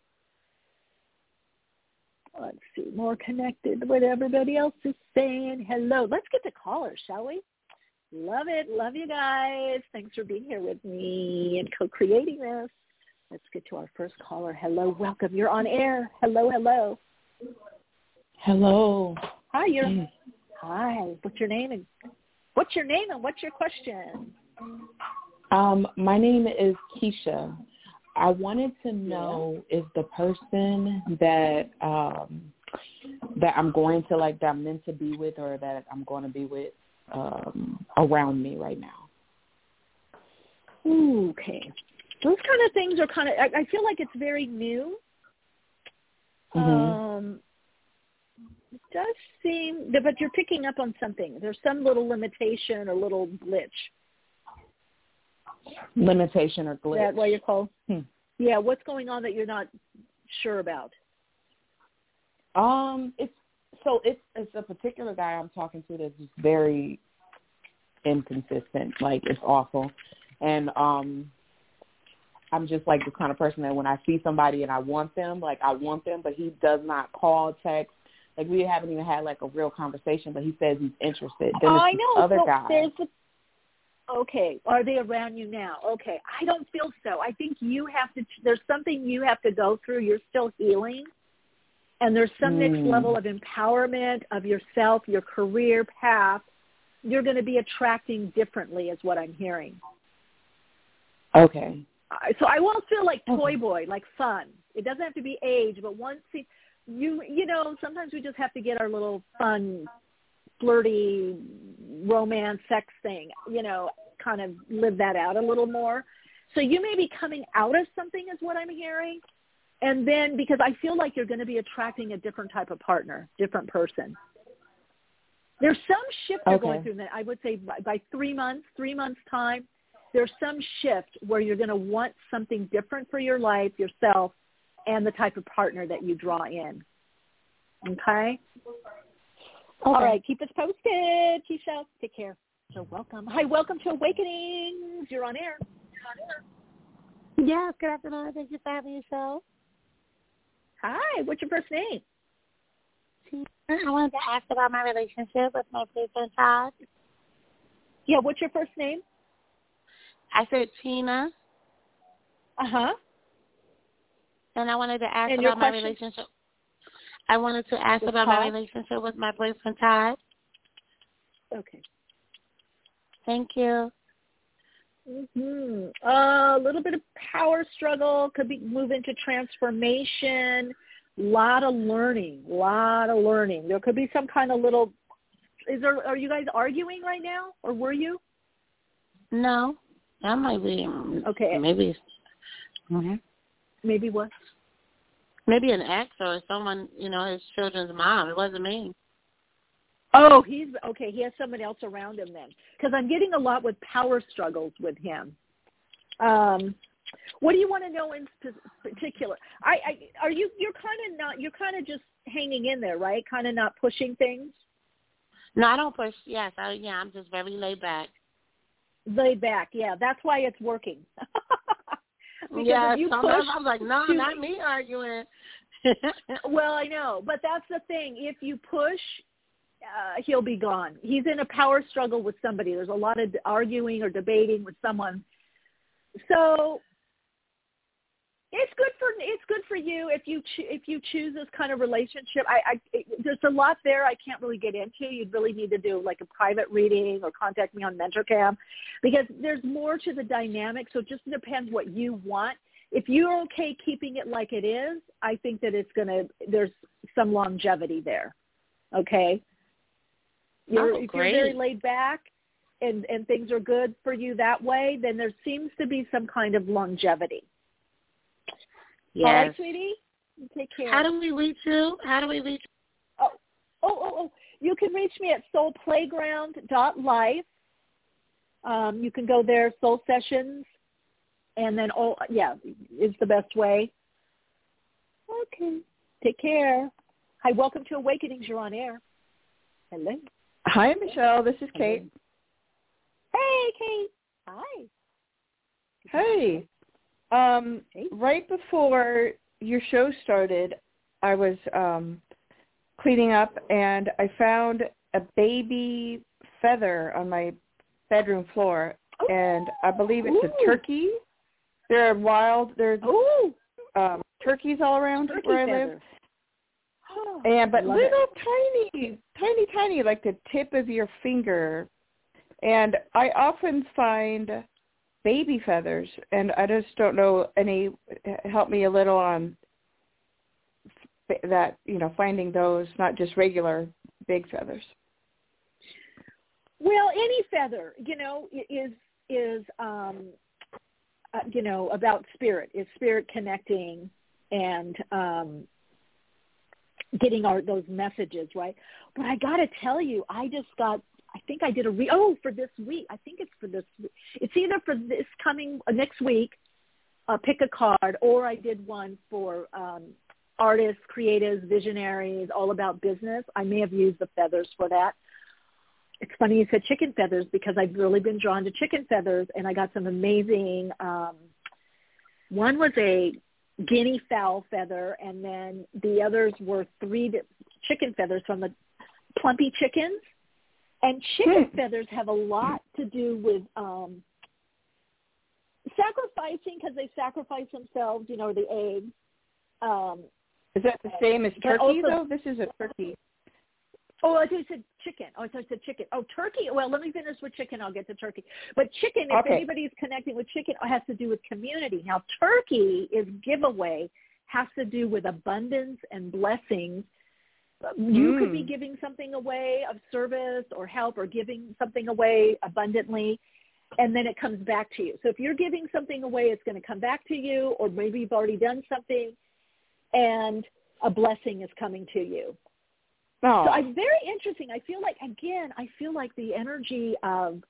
Let's see, more connected to what everybody else is saying. Hello. Let's get to callers, shall we? Love it. Love you guys. Thanks for being here with me and co-creating this. Let's get to our first caller. Hello. Welcome. You're on air. Hello. Hello. Hello. Hi. Hi. What's your name? And what's your question? My name is Keisha. I wanted to know if the person that that I'm going to that I'm meant to be with, or that I'm going to be with around me right now. Ooh, okay, those kind of things are kind of. I feel like it's very new. Mm-hmm. It does seem, but you're picking up on something. There's some little limitation or little glitch. Limitation or glitch. That what you call? Yeah, what's going on that you're not sure about? It's a particular guy I'm talking to that's just very inconsistent. It's awful, and I'm just the kind of person that when I see somebody and I want them, but he does not call, text. We haven't even had a real conversation, but he says he's interested. Then I know. Other guy. Okay. Are they around you now? Okay. I don't feel so. I think you have to, there's something you have to go through. You're still healing. And there's some next level of empowerment of yourself, your career path. You're going to be attracting differently is what I'm hearing. Okay. So I won't feel toy boy, fun. It doesn't have to be age, but once you know, sometimes we just have to get our little fun flirty romance sex thing, kind of live that out a little more. So you may be coming out of something is what I'm hearing. And then because I feel like you're going to be attracting a different type of partner, different person. There's some shift you're going through that I would say by 3 months, 3 months time, there's some shift where you're going to want something different for your life, yourself, and the type of partner that you draw in. Okay? Okay. All right, keep us posted, Keisha. Take care. So welcome. Hi, welcome to Awakenings. You're on air. Yes, good afternoon. Thank you for having your show. Hi, what's your first name? I wanted to ask about my relationship with my boyfriend, Todd. Yeah, what's your first name? I said Tina. Uh-huh. And I wanted to ask about my relationship. I wanted to ask about my relationship with my boyfriend, Todd. Okay. Thank you. Mm-hmm. A little bit of power struggle. Could be move into transformation. A lot of learning. There could be some kind of little... Are you guys arguing right now? Or were you? No. I might be. Okay. Maybe. Mm-hmm. Maybe what? Maybe an ex or someone, his children's mom. It wasn't me. Oh, he's okay. He has someone else around him then, because I'm getting a lot with power struggles with him. What do you want to know in particular? You're kind of just hanging in there, right? Kind of not pushing things. No, I don't push. Yes, I'm just very laid back. Laid back, yeah. That's why it's working. Yeah, sometimes I'm like, no, not me arguing. Well, I know, but that's the thing. If you push, he'll be gone. He's in a power struggle with somebody. There's a lot of arguing or debating with someone. So it's good for you if you choose this kind of relationship. There's a lot there I can't really get into. You'd really need to do like a private reading or contact me on MentorCamp because there's more to the dynamic. So it just depends what you want. If you're okay keeping it like it is, I think that there's some longevity there. Okay, if you're very laid back and things are good for you that way, then there seems to be some kind of longevity. Yes. All right, sweetie? Take care. How do we reach you? Oh. You can reach me at soulplayground.life. You can go there, Soul Sessions, and then, is the best way. Okay. Take care. Hi, welcome to Awakenings. You're on air. Hello. Hi, Michelle. This is Kate. Hey, Kate. Hi. Hey. Right before your show started, I was cleaning up, and I found a baby feather on my bedroom floor, and I believe it's a turkey. There are turkeys all around where I live. Oh, but little tiny, like the tip of your finger. And I often find baby feathers, and I just don't know any. Help me a little on that, finding those, not just regular big feathers. Well, any feather, is about spirit. Is spirit connecting and getting those messages, right? But I got to tell you, I think it's for this week. It's either for this coming next week, pick a card, or I did one for artists, creatives, visionaries, all about business. I may have used the feathers for that. It's funny you said chicken feathers because I've really been drawn to chicken feathers, and I got some amazing one was a guinea fowl feather, and then the others were three chicken feathers from the plumpy chickens. And chicken feathers have a lot to do with sacrificing because they sacrifice themselves, the eggs. Is that the same as turkey, though? This is a turkey. Oh, I thought you said chicken. Oh, turkey. Well, let me finish with chicken. I'll get to turkey. But chicken, if anybody's connecting with chicken, it has to do with community. Now, turkey is giveaway, has to do with abundance and blessings. You could be giving something away of service or help, or giving something away abundantly, and then it comes back to you. So if you're giving something away, it's going to come back to you, or maybe you've already done something, and a blessing is coming to you. Oh. So it's very interesting. I feel like the energy of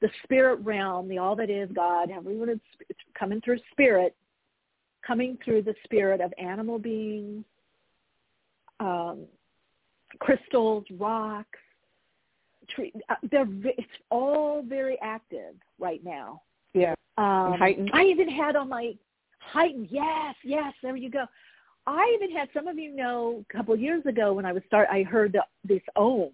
the spirit realm, the all that is God, everyone is coming through the spirit of animal beings, crystals, rocks, trees. It's all very active right now. Yeah. Heightened. Yes, there you go. I even had, some of you know, a couple of years ago when I was I heard this OM.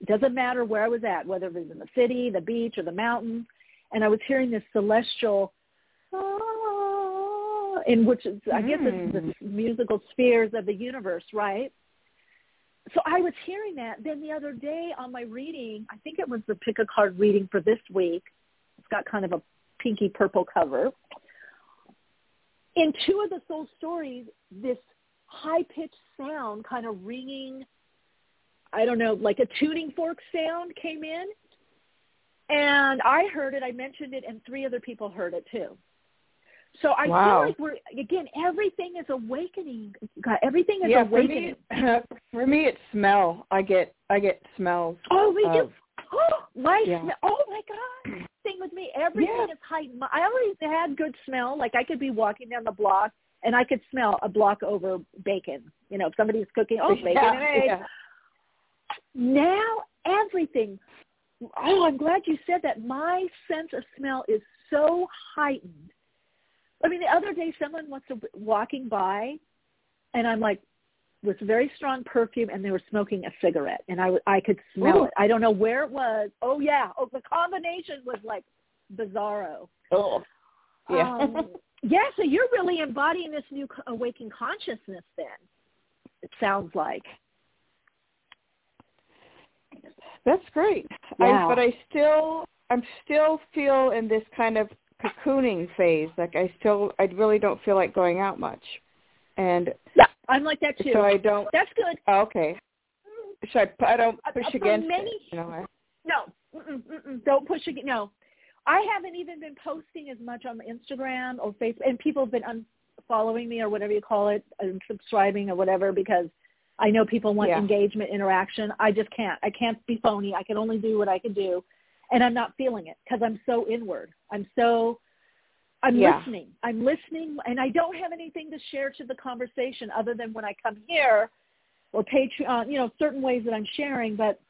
It doesn't matter where I was at, whether it was in the city, the beach, or the mountain, and I was hearing this celestial, in which is, I guess it's the musical spheres of the universe, right? So I was hearing that. Then the other day on my reading, I think it was the pick a card reading for this week. It's got kind of a pinky purple cover. In two of the soul stories, this high-pitched sound kind of ringing, I don't know, like a tuning fork sound came in. And I heard it, I mentioned it, and three other people heard it too. So I feel like everything is awakening. God, everything is awakening. For me, it's smell. I get smells. Oh, we do. Oh, my God. Same with me. Everything is heightened. I already had good smell. Like I could be walking down the block and I could smell a block over bacon. You know, if somebody's cooking, bacon and eggs. Yeah. Now everything. Oh, I'm glad you said that. My sense of smell is so heightened. I mean, the other day someone was walking by and I'm like, with very strong perfume, and they were smoking a cigarette, and I could smell it. I don't know where it was. Oh, yeah. Oh, the combination was like bizarro. Oh, yeah. Yeah, so you're really embodying this new awakened consciousness then, it sounds like. That's great. Wow. But I still feel in this kind of cocooning phase. Like I really don't feel like going out much. And I'm like that too. So I don't. That's good. Oh, okay. I don't push against it. You know, no. Don't push against. No. I haven't even been posting as much on Instagram or Facebook, and people have been unfollowing me or whatever you call it, unsubscribing or whatever, because I know people want engagement, interaction. I just can't. I can't be phony. I can only do what I can do, and I'm not feeling it because I'm so inward. I'm listening. I'm listening, and I don't have anything to share to the conversation other than when I come here or Patreon, you know, certain ways that I'm sharing, but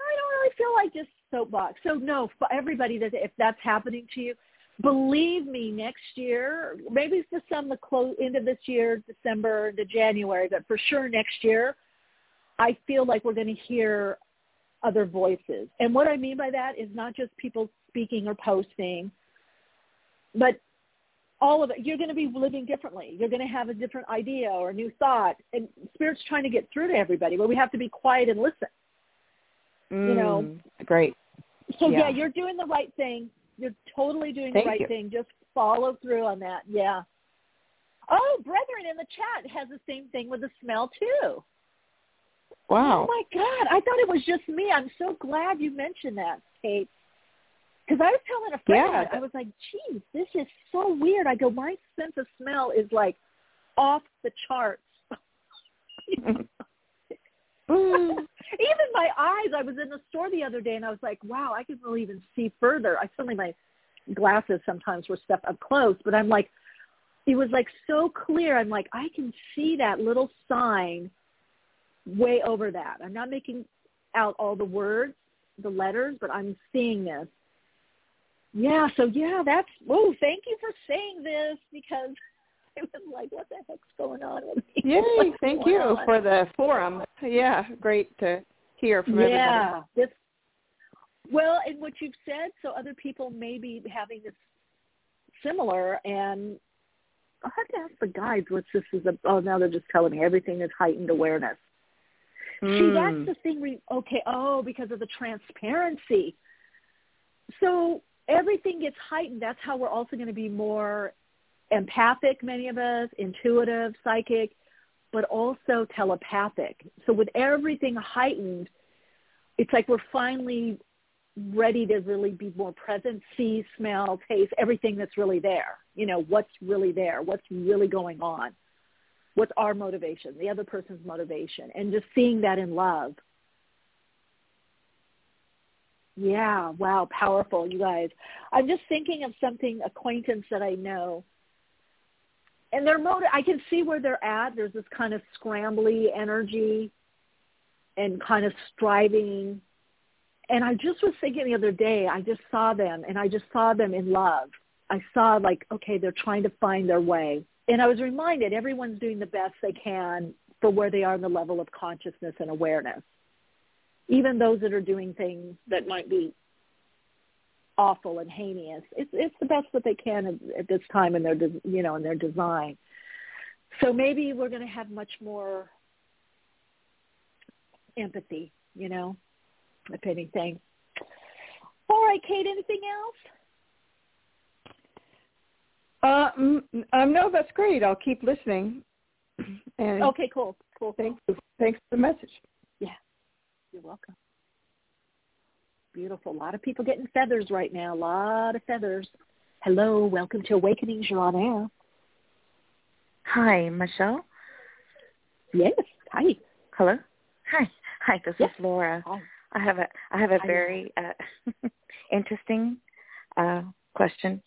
I don't really feel like just soapbox. So, no, for everybody, that if that's happening to you, believe me, next year, maybe it's just on the end of this year, December to January, but for sure next year, I feel like we're going to hear other voices. And what I mean by that is not just people speaking or posting, but all of it, you're going to be living differently. You're going to have a different idea or a new thought. And Spirit's trying to get through to everybody, but we have to be quiet and listen, you know. Great. So, yeah, you're doing the right thing. You're totally doing the right thing. Just follow through on that. Yeah. Oh, Brethren in the chat has the same thing with the smell, too. Wow. Oh, my God. I thought it was just me. I'm so glad you mentioned that, Kate. Because I was telling a friend, I was like, geez, this is so weird. I go, my sense of smell is like off the charts. Even my eyes, I was in the store the other day, and I was like, wow, I can really even see further. Suddenly my glasses sometimes were stuff up close, but I'm like, it was like so clear. I'm like, I can see that little sign way over that. I'm not making out all the words, the letters, but I'm seeing this. Yeah, so that's, whoa, thank you for saying this, because I was like, what the heck's going on with me? Yay, thank you for the forum. Yeah, great to hear from everybody. Yeah, well, and what you've said, so other people may be having this similar, and I'll have to ask the guides what this is about. Oh, now they're just telling me everything is heightened awareness. See, that's the thing, because of the transparency. So everything gets heightened. That's how we're also going to be more empathic, many of us, intuitive, psychic, but also telepathic. So with everything heightened, it's like we're finally ready to really be more present, see, smell, taste, everything that's really there. You know, what's really there, what's really going on, what's our motivation, the other person's motivation, and just seeing that in love. Yeah, wow, powerful, you guys. I'm just thinking of something, acquaintance that I know. And their motive, I can see where they're at. There's this kind of scrambly energy and kind of striving. And I just was thinking the other day, I just saw them in love. I saw like, okay, they're trying to find their way. And I was reminded everyone's doing the best they can for where they are in the level of consciousness and awareness. Even those that are doing things that might be awful and heinous, it's the best that they can at this time in their, you know, in their design. So maybe we're going to have much more empathy, you know, if anything. All right, Kate, anything else? No, that's great. I'll keep listening. And okay, cool. Thanks for the message. Yeah. You're welcome. Beautiful. A lot of people getting feathers right now. A lot of feathers. Hello. Welcome to Awakenings. You're on air. Hi, Michelle. Yes. Hi. Hello. Hi. This is Laura. Hi. I have a very interesting question.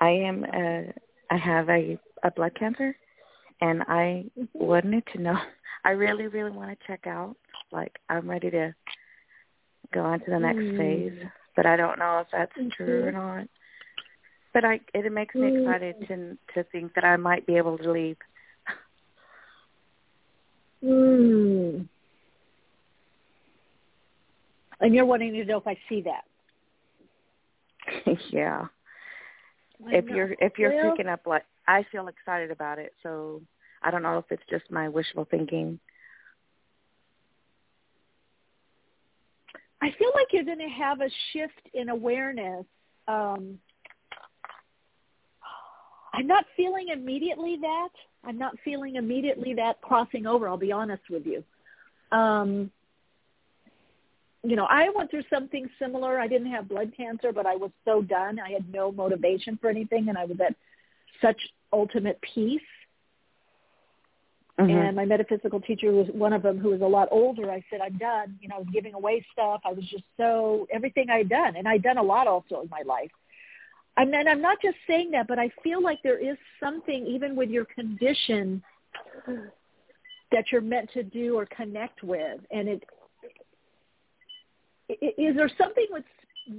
I have a blood cancer, and I wanted to know. I really, really want to check out. Like, I'm ready to go on to the next phase, but I don't know if that's true or not. But it makes me excited to think that I might be able to leave. And you're wanting to know if I see that. Yeah. If you're picking up, like, I feel excited about it, so I don't know if it's just my wishful thinking. I feel like you're going to have a shift in awareness. I'm not feeling immediately that crossing over, I'll be honest with you. I went through something similar. I didn't have blood cancer, but I was so done. I had no motivation for anything, and I was at such ultimate peace. Mm-hmm. And my metaphysical teacher was one of them who was a lot older. I said, I'm done. I was giving away stuff. I was just so, everything I'd done, and I'd done a lot also in my life. I mean, I'm not just saying that, but I feel like there is something, even with your condition, that you're meant to do or connect with. And is there something with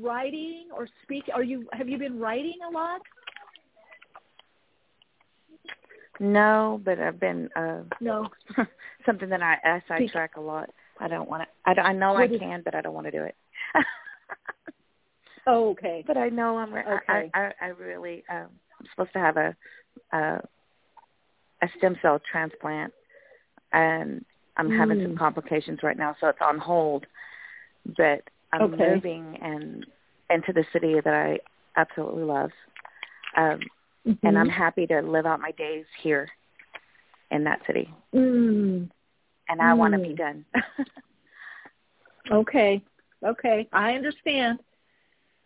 writing or speaking? Have you been writing a lot? No, but I've been something that I sidetrack a lot. I don't want to. I know I can, but I don't want to do it. Oh, okay. But I know I'm okay. I really I'm supposed to have a stem cell transplant, and I'm having some complications right now, so it's on hold. But I'm moving into the city that I absolutely love, and I'm happy to live out my days here in that city. And I want to be done. Okay. I understand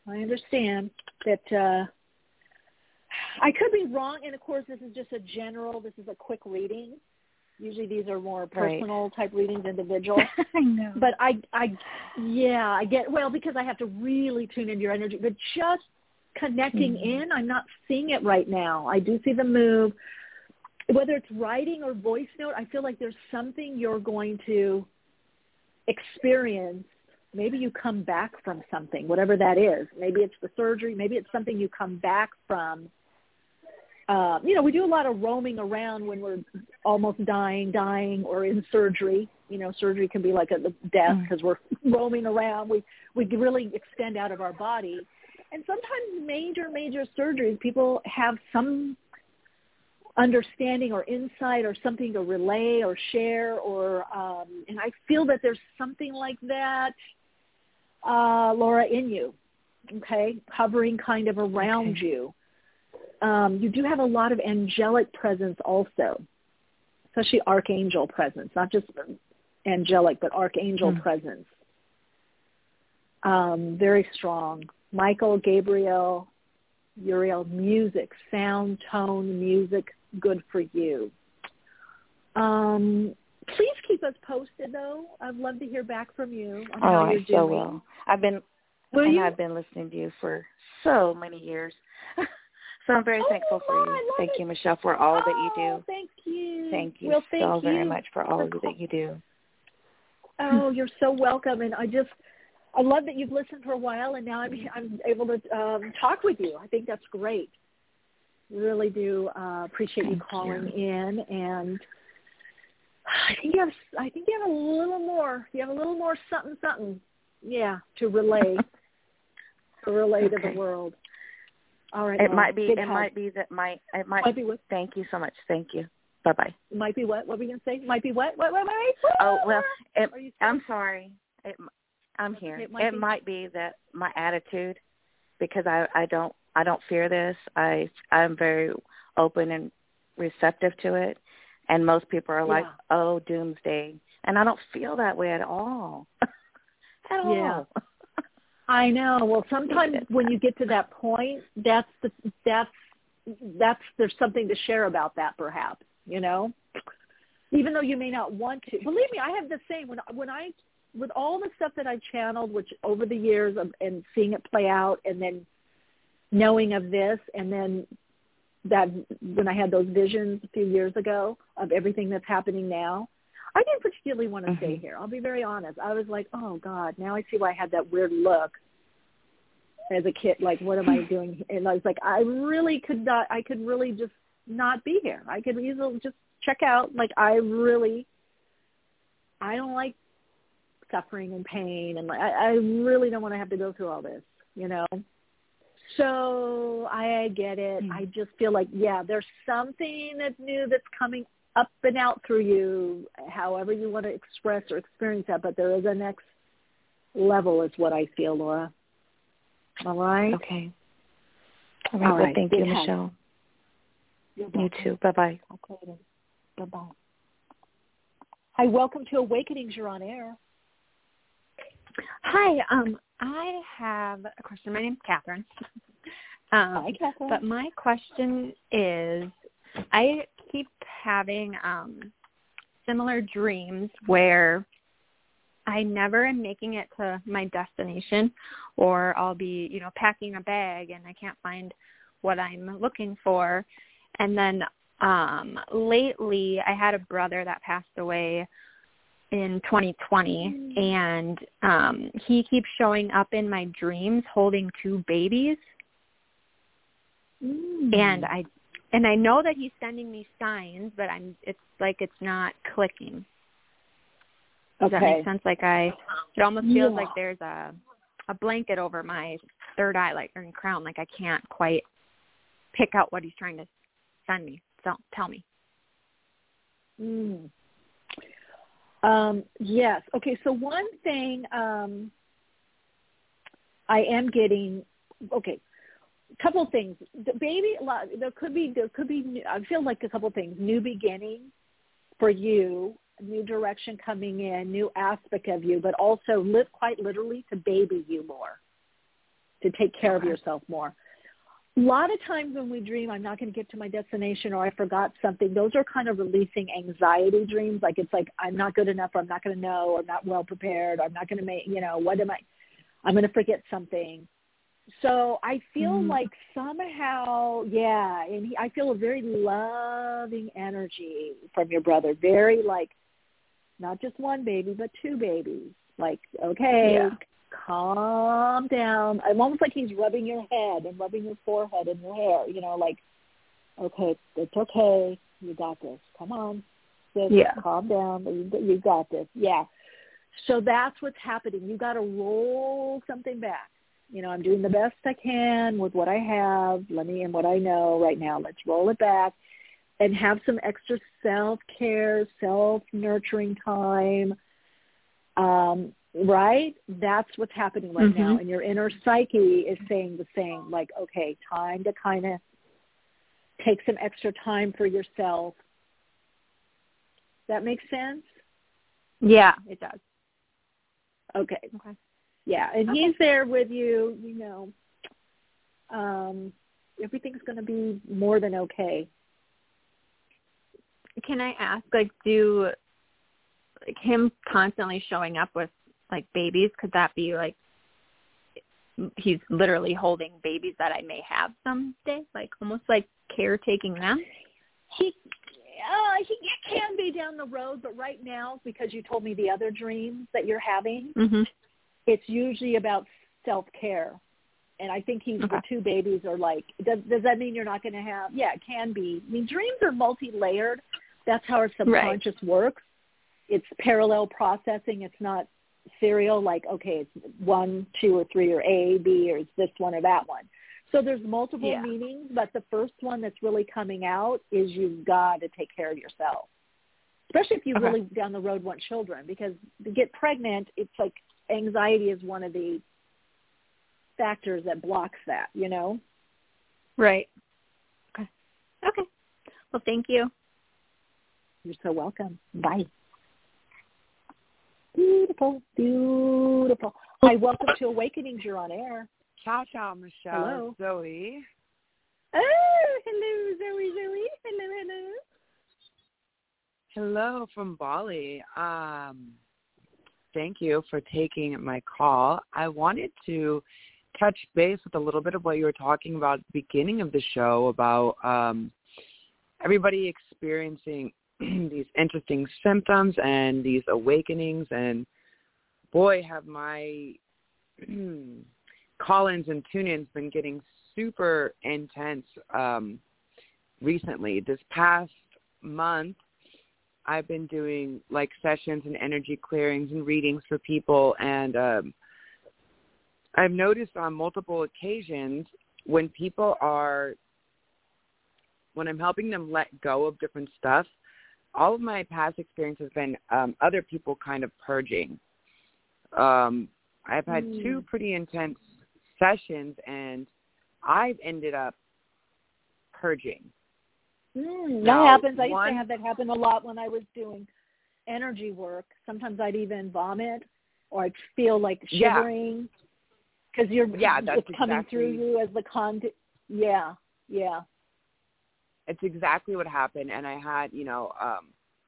that I could be wrong, and of course this is a quick reading. Usually these are more personal type readings, individual. I know. But I get, well, because I have to really tune into your energy. But just connecting in, I'm not seeing it right now. I do see the move. Whether it's writing or voice note, I feel like there's something you're going to experience. Maybe you come back from something, whatever that is. Maybe it's the surgery. Maybe it's something you come back from. We do a lot of roaming around when we're almost dying, or in surgery. Surgery can be like a death because we're roaming around. We really extend out of our body. And sometimes major surgeries, people have some understanding or insight or something to relay or share, or and I feel that there's something like that, Laura, in you, hovering kind of around you. You do have a lot of angelic presence also, especially archangel presence, not just angelic, but archangel presence. Very strong. Michael, Gabriel, Uriel, music, sound, tone, music, good for you. Please keep us posted, though. I'd love to hear back from you on how you're doing. Oh, I so will. I've been listening to you for so many years. So I'm very thankful for you. Thank you, Michele, for all that you do. Thank you. Thank you very much for all that you do. Oh, you're so welcome. And I love that you've listened for a while, and now I'm able to talk with you. I think that's great. Really do appreciate you calling in, and I think you have a little more. You have a little more something, to relay to the world. All right. Thank you so much. Thank you. Bye-bye. It might be what? What were you going to say? Might be what? What? Oh, well, I'm sorry. I'm here. It might be that my attitude, because I don't fear this. I'm very open and receptive to it, and most people are like, "Oh, doomsday," and I don't feel that way at all. at all. I know. Well, sometimes when you get to that point, that's there's something to share about that, perhaps. Even though you may not want to. Believe me, I have the same when I. With all the stuff that I channeled, which over the years, and seeing it play out, and then knowing of this, and then that when I had those visions a few years ago of everything that's happening now, I didn't particularly want to stay here. I'll be very honest. I was like, oh, God, now I see why I had that weird look as a kid. Like, what am I doing? And I was like, I could really just not be here. I could easily just check out. Like, I don't like suffering and pain. And I really don't want to have to go through all this, you know. So I get it. I just feel like, yeah, there's something that's new that's coming up and out through you, however you want to express or experience that. But there is a next level is what I feel, Laura. All right? Okay. All right. All right. Well, thank you, Michele. You too. Bye-bye. Okay. Bye-bye. Hi, welcome to Awakenings. You're on air. Hi. I have a question. My name's Catherine. Hi, Catherine. But my question is, I keep having similar dreams where I never am making it to my destination, or I'll be, you know, packing a bag and I can't find what I'm looking for. And then lately I had a brother that passed away in 2020, and he keeps showing up in my dreams holding two babies. And I know that he's sending me signs, but it's like it's not clicking. Does that make sense? Like it almost feels like there's a blanket over my third eye, like, and crown. Like I can't quite pick out what he's trying to send me. So tell me. Yes. Okay. So one thing I am getting. Okay. Couple things. There could be. I feel like a couple things. New beginning for you. New direction coming in. New aspect of you, but also quite literally to baby you more, to take care of yourself more. A lot of times when we dream, I'm not going to get to my destination, or I forgot something. Those are kind of releasing anxiety dreams. Like it's like I'm not good enough, or I'm not going to know, or I'm not well prepared, or I'm not going to make. You know, what am I? I'm going to forget something. So I feel like somehow, and I feel a very loving energy from your brother, very like not just one baby, but two babies, like, okay, calm down. I'm almost like he's rubbing your head and rubbing your forehead and your hair, you know, like, okay, it's okay, you got this, come on, calm down, you got this, So that's what's happening. You got to roll something back. You know, I'm doing the best I can with what I have. And what I know right now. Let's roll it back and have some extra self-care, self-nurturing time. Right? That's what's happening right now. And your inner psyche is saying the same, like, okay, time to kind of take some extra time for yourself. That makes sense? Yeah, it does. Okay. Yeah, and he's there with you, you know. Everything's going to be more than okay. Can I ask, like, do like, him constantly showing up with, like, babies, could that be, like, he's literally holding babies that I may have someday? Like, almost like caretaking them? He can be down the road, but right now, because you told me the other dreams that you're having, it's usually about self-care. And I think the two babies are like, does that mean you're not going to have? Yeah, it can be. I mean, dreams are multi-layered. That's how our subconscious works. It's parallel processing. It's not serial, like, okay, it's 1, 2, or 3, or A, B, or it's this one or that one. So there's multiple meanings, but the first one that's really coming out is you've got to take care of yourself, especially if you really down the road want children, because to get pregnant, it's like, anxiety is one of the factors that blocks that, you know? Right. Okay. Well, thank you. You're so welcome. Bye. Beautiful, beautiful. Hi, welcome to Awakenings. You're on air. Ciao, Michele. Hello. Zoe. Oh, hello, Zoe. Hello. Hello from Bali. Thank you for taking my call. I wanted to touch base with a little bit of what you were talking about at the beginning of the show about everybody experiencing these interesting symptoms and these awakenings. And boy, have my call-ins and tune-ins been getting super intense recently. This past month, I've been doing like sessions and energy clearings and readings for people. And I've noticed on multiple occasions when people are, when I'm helping them let go of different stuff, all of my past experience has been other people kind of purging. I've had two pretty intense sessions, and I've ended up purging. That happens. I used to have that happen a lot when I was doing energy work. Sometimes I'd even vomit, or I'd feel like shivering because it's coming through you as the conduit. Yeah. It's exactly what happened. And I had,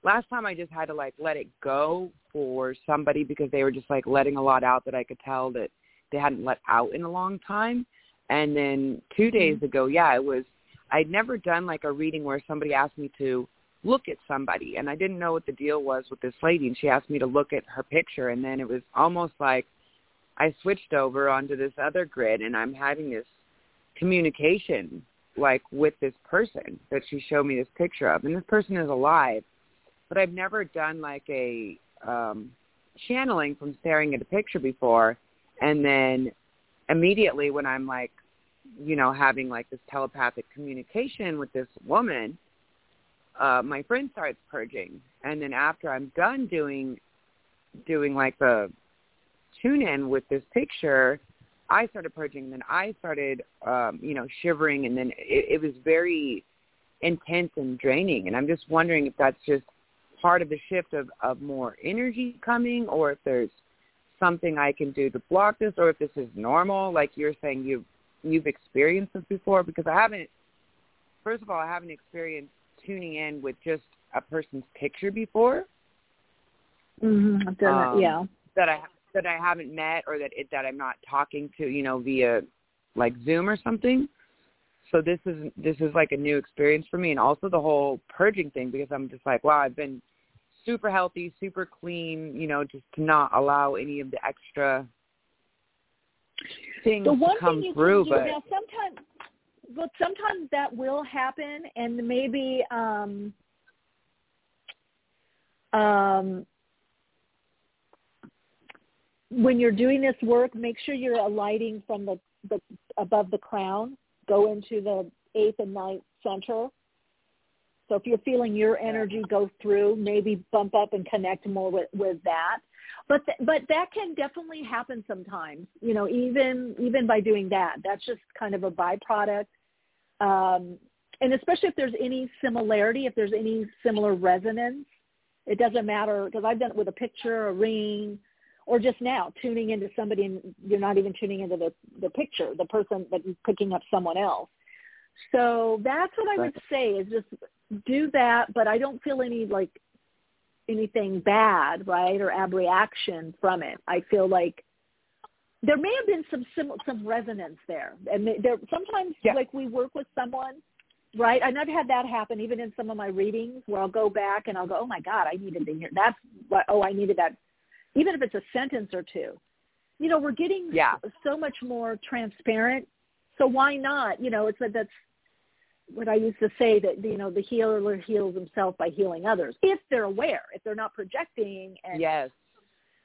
last time I just had to let it go for somebody because they were just letting a lot out that I could tell that they hadn't let out in a long time. And then 2 days ago, I'd never done a reading where somebody asked me to look at somebody, and I didn't know what the deal was with this lady, and she asked me to look at her picture, and then it was almost like I switched over onto this other grid, and I'm having this communication with this person that she showed me this picture of, and this person is alive, but I've never done a channeling from staring at a picture before. And then immediately when I'm having this telepathic communication with this woman, my friend starts purging. And then after I'm done doing the tune in with this picture, I started purging. And then I started, shivering. And then it was very intense and draining. And I'm just wondering if that's just part of the shift of more energy coming, or if there's something I can do to block this, or if this is normal, like you're saying you've experienced this before, because I haven't experienced tuning in with just a person's picture before. I've done that, that I haven't met, or that I'm not talking to, via Zoom or something. So this is a new experience for me. And also the whole purging thing, because I'm just wow, I've been super healthy, super clean, just to not allow any of the extra things to come through. Sometimes that will happen, and maybe when you're doing this work, make sure you're alighting from the above the crown, go into the 8th and 9th center. So if you're feeling your energy go through, maybe bump up and connect more with that. But that can definitely happen sometimes, even by doing that. That's just kind of a byproduct. And especially if there's any similarity, if there's any similar resonance, it doesn't matter, because I've done it with a picture, a ring, or just now tuning into somebody, and you're not even tuning into the picture, the person, but you're picking up someone else. So that's what I would say, is just do that, but I don't feel any anything bad, right, or abreaction from it. I feel like there may have been some resonance there. And there sometimes we work with someone, right? And I've had that happen even in some of my readings, where I'll go back and I'll go, oh my God, I needed to hear that. I needed that. Even if it's a sentence or two, we're getting so much more transparent. So why not? It's that's what I used to say, that the healer heals himself by healing others, if they're aware, if they're not projecting. And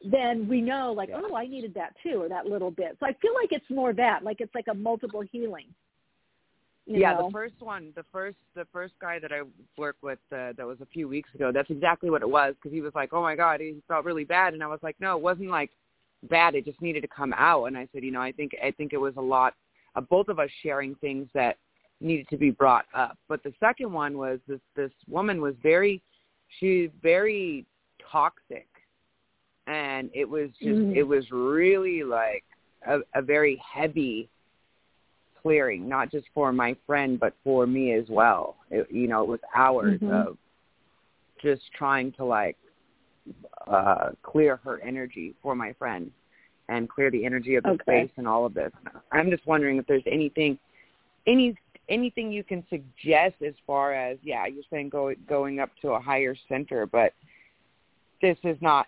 then we know, oh, I needed that too, or that little bit. So I feel like it's more that, it's a multiple healing. The first guy that I worked with that was a few weeks ago, that's exactly what it was, because he was like, oh my God, he felt really bad, and I was like, no, it wasn't bad. It just needed to come out. And I said, I think it was a lot of both of us sharing things that needed to be brought up. But the second one was this woman was very toxic, and it was just it was really a very heavy clearing, not just for my friend but for me as well. It was hours of just trying to clear her energy for my friend. and clear the energy of the space and all of this. I'm just wondering if there's anything, anything you can suggest as far as, you're saying going up to a higher center, but this is not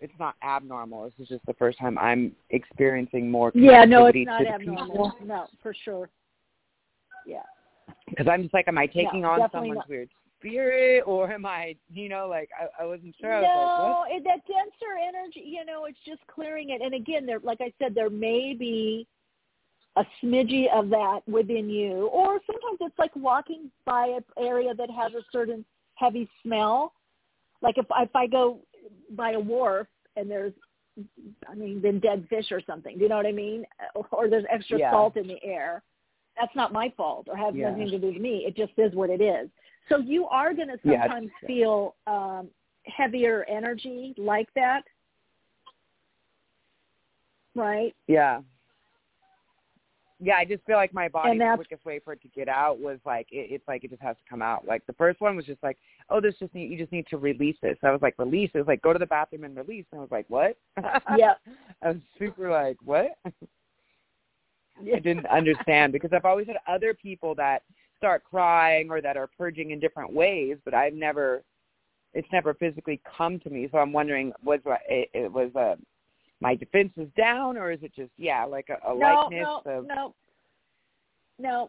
it's not abnormal. This is just the first time I'm experiencing more connectivity. Yeah, no, it's not abnormal. No, for sure. Yeah. Because I'm just like, am I taking on someone's weird spirit, or am I, like I wasn't sure. No, like, that denser energy, it's just clearing it. And again, there, like I said, there may be a smidgy of that within you, or sometimes it's like walking by an area that has a certain heavy smell. Like if I go by a wharf and there's, been dead fish or something. Do you know what I mean? Or there's extra salt in the air. That's not my fault or has nothing to do with me. It just is what it is. So you are going to sometimes feel heavier energy like that, right? Yeah. Yeah, I just feel like my body's quickest way for it to get out was like, it's like it just has to come out. Like the first one was just like, you just need to release this. So I was like, release? It was like, go to the bathroom and release. And I was like, what? Yeah. I was super like, what? I didn't understand, because I've always had other people that start crying or that are purging in different ways, but it's never physically come to me. So I'm wondering, was my defenses down, or is it just, like a likeness of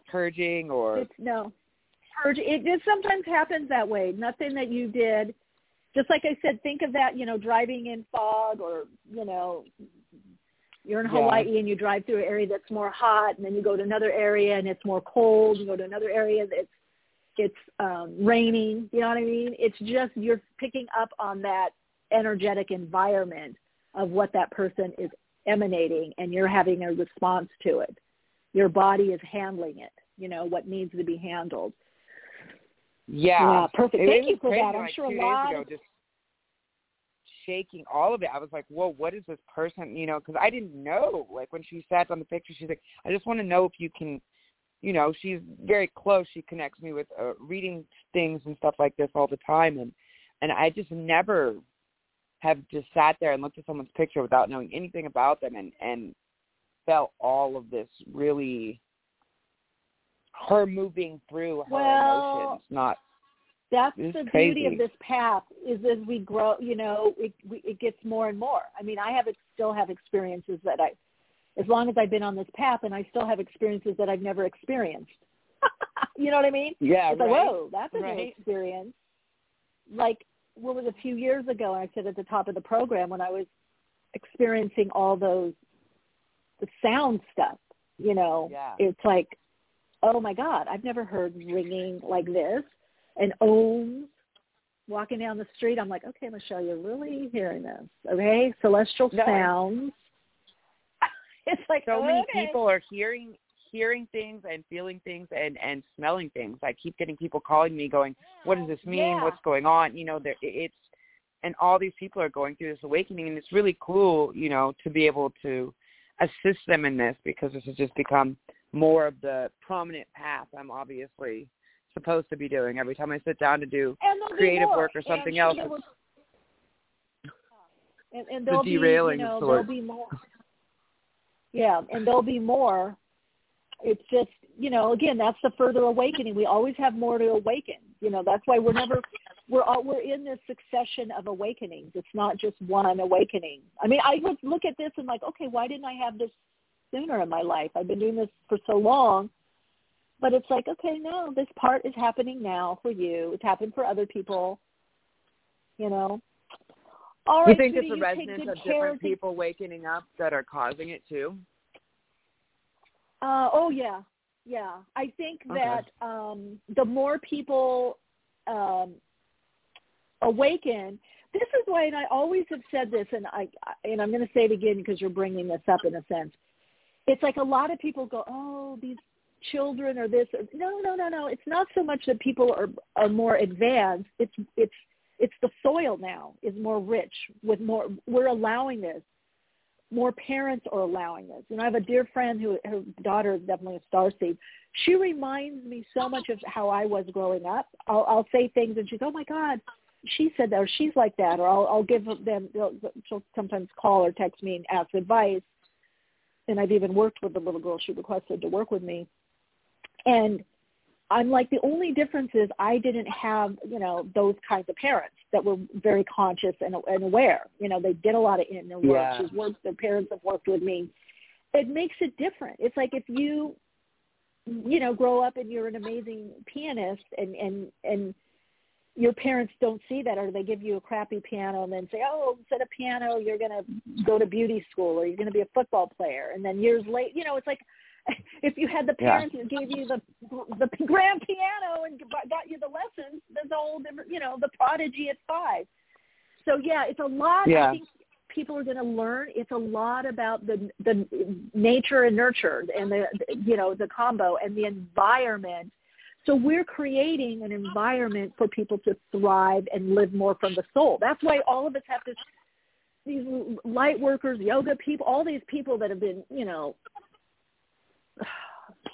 purging or? It just sometimes happens that way. Nothing that you did. Just like I said, think of that, driving in fog, or, you're in Hawaii and you drive through an area that's more hot, and then you go to another area and it's more cold. You go to another area that's it's raining. You know what I mean? It's just you're picking up on that energetic environment of what that person is emanating, and you're having a response to it. Your body is handling it, what needs to be handled. Yeah. Perfect. Thank you for that. I'm sure a lot of shaking all of it. I was like, whoa, what is this person, because I didn't know. Like when she sat on the picture, she's like, I just want to know if you can, she's very close. She connects me with reading things and stuff like this all the time. And I just never have just sat there and looked at someone's picture without knowing anything about them and felt all of this, really her moving through her emotions, not. That's the beauty of this path, is as we grow, it gets more and more. I still have experiences that as long as I've been on this path, and I still have experiences that I've never experienced. You know what I mean? Yeah, it's right. Like, whoa, that's a new experience. Like, what was a few years ago, and I said at the top of the program, when I was experiencing all those, the sound stuff, it's like, oh my God, I've never heard ringing like this. And ohms walking down the street. I'm like, okay, Michele, you're really hearing this, okay? Celestial sounds. It's like so many people are hearing things and feeling things and smelling things. I keep getting people calling me, going, "What does this mean? Yeah. What's going on?" And all these people are going through this awakening, and it's really cool, to be able to assist them in this, because this has just become more of the prominent path. I'm obviously supposed to be doing every time I sit down to do creative work or something else. And there'll be there'll be more. Yeah, and there'll be more. It's just, again, that's the further awakening. We always have more to awaken. That's why we're in this succession of awakenings. It's not just one awakening. I would look at this and like, okay, why didn't I have this sooner in my life? I've been doing this for so long. But it's like, okay, no, this part is happening now for you. It's happened for other people, All right, you think it's a resonance of different people waking up that are causing it too? Yeah. I think that the more people awaken, this is why, and I always have said this, and I'm going to say it again because you're bringing this up in a sense. It's like a lot of people go, oh, these children or this. No. It's not so much that people are more advanced. It's the soil now is more rich with more. We're allowing this. More parents are allowing this. I have a dear friend who, her daughter is definitely a starseed. She reminds me so much of how I was growing up. I'll say things and she's, oh my God, she said that, or she's like that, or I'll give them, she'll sometimes call or text me and ask advice. And I've even worked with the little girl she requested to work with me. And I'm like, the only difference is I didn't have, those kinds of parents that were very conscious and aware. They did a lot of inner work. Yeah. Their parents have worked with me. It makes it different. It's like if you, grow up and you're an amazing pianist and your parents don't see that, or they give you a crappy piano and then say, oh, instead of piano, you're going to go to beauty school, or you're going to be a football player. And then years later, it's like, if you had the parents who gave you the grand piano and got you the lessons, there's all the prodigy at 5. So it's a lot. Yeah. I think people are going to learn. It's a lot about the nature and nurture, and the combo and the environment. So we're creating an environment for people to thrive and live more from the soul. That's why all of us have to. These light workers, yoga people, all these people that have been,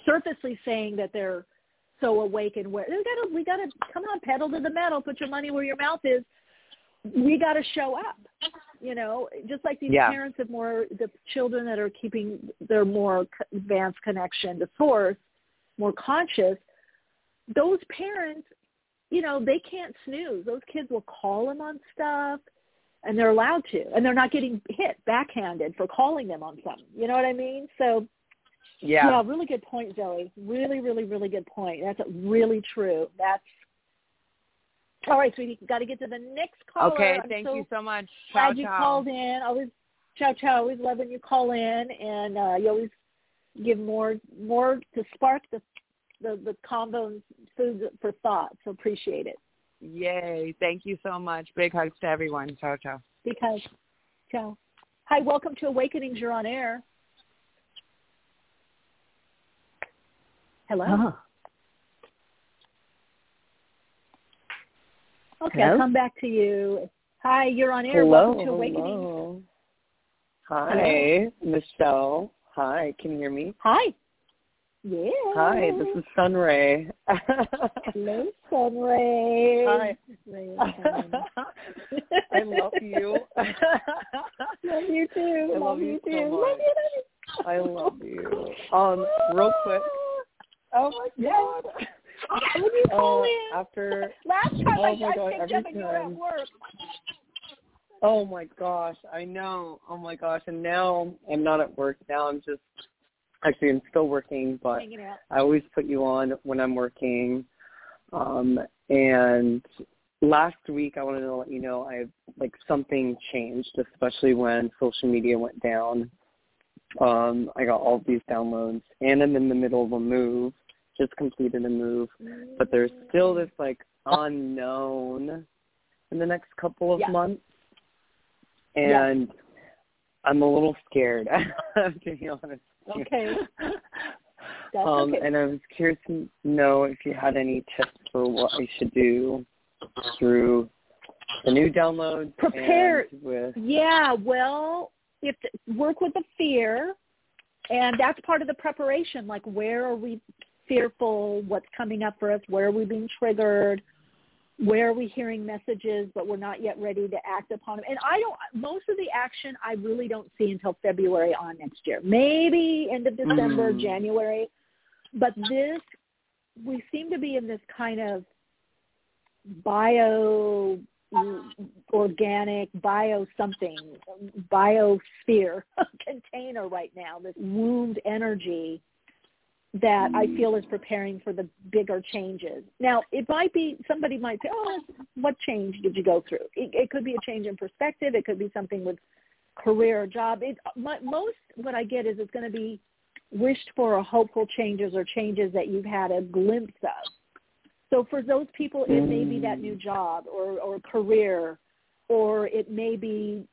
surfacely saying that they're so awake and aware. We gotta come on, pedal to the metal, put your money where your mouth is. We gotta show up, just like these parents have the children that are keeping their more advanced connection to source, more conscious. Those parents, they can't snooze. Those kids will call them on stuff, and they're allowed to, and they're not getting hit backhanded for calling them on something. You know what I mean? So. Yeah, really good point, Zoe. Really, really, really good point. That's really true. That's all right, sweetie. Got to get to the next caller. Okay, thank you so much. Glad you called in. Always, ciao, ciao. Always love when you call in, and you always give more to spark the combo and food for thought. So appreciate it. Yay! Thank you so much. Big hugs to everyone. Ciao, ciao. Because, ciao. Hi, welcome to Awakenings. You're on air. Hello? Okay, hello? I'll come back to you. Hi, you're on air. Hello. Welcome to Awakenings. Hi, Michelle. Hi, can you hear me? Hi. Yeah. Hi, this is Sunray. Hello, Sunray. Hi. I love you. Love you too. I love you. Real quick. Oh my God! When you call in after last time, I picked up and you were at work. Oh my gosh! I know. Oh my gosh! And now I'm not at work. Now I'm just I'm still working, but I always put you on when I'm working. And last week I wanted to let you know something changed, especially when social media went down. I got all of these downloads, and I'm in the middle of a move, just completed a move, but there's still this unknown in the next couple of months, and I'm a little scared, to be honest. Okay. That's okay. And I was curious to know if you had any tips for what I should do through the new downloads. Prepare. Work with the fear, and that's part of the preparation. Where are we fearful? What's coming up for us? Where are we being triggered? Where are we hearing messages, but we're not yet ready to act upon them? And most of the action I really don't see until February on next year, maybe end of December, January. But we seem to be in this kind of organic biosphere container right now, this wound energy that I feel is preparing for the bigger changes. Now, it might be, somebody might say, oh, what change did you go through? It could be a change in perspective. It could be something with career or job. What I get is it's going to be wished for or hopeful changes or changes that you've had a glimpse of. So for those people, it may be that new job or career, or it may be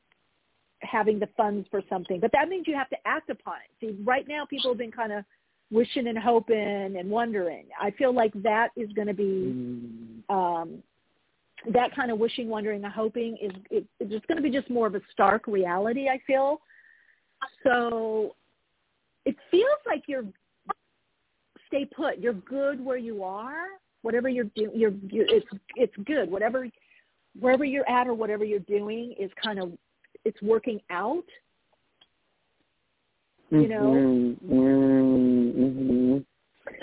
having the funds for something. But that means you have to act upon it. See, right now people have been kind of wishing and hoping and wondering. I feel like that is going to be that kind of wishing, wondering, and hoping is just going to be just more of a stark reality, I feel. So it feels like stay put. You're good where you are. Whatever you're doing, it's good. Whatever wherever you're at or whatever you're doing is kind of, it's working out, you know? Mm-hmm. Mm-hmm.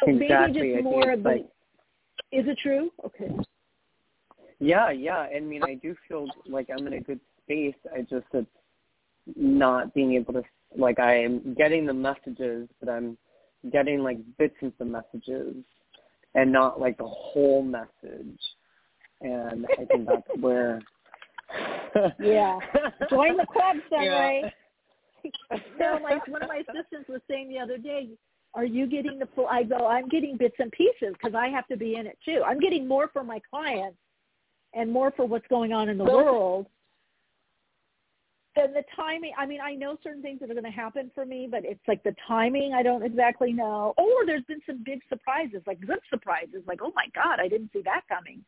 So exactly. Maybe just more of the, like, is it true? Okay. Yeah. I mean, I do feel like I'm in a good space. I just, it's not being able to, like, I'm getting the messages, but I'm getting, like, bits of the messages and not, like, the whole message. And I think that's where... Yeah. Join the club, Sunray. Yeah. So, like, one of my assistants was saying the other day, are you getting the full... I go, I'm getting bits and pieces because I have to be in it, too. I'm getting more for my clients and more for what's going on in the world than the timing. I mean, I know certain things that are going to happen for me, but it's like the timing I don't exactly know. Or there's been some big surprises, like good surprises, like, oh, my God, I didn't see that coming.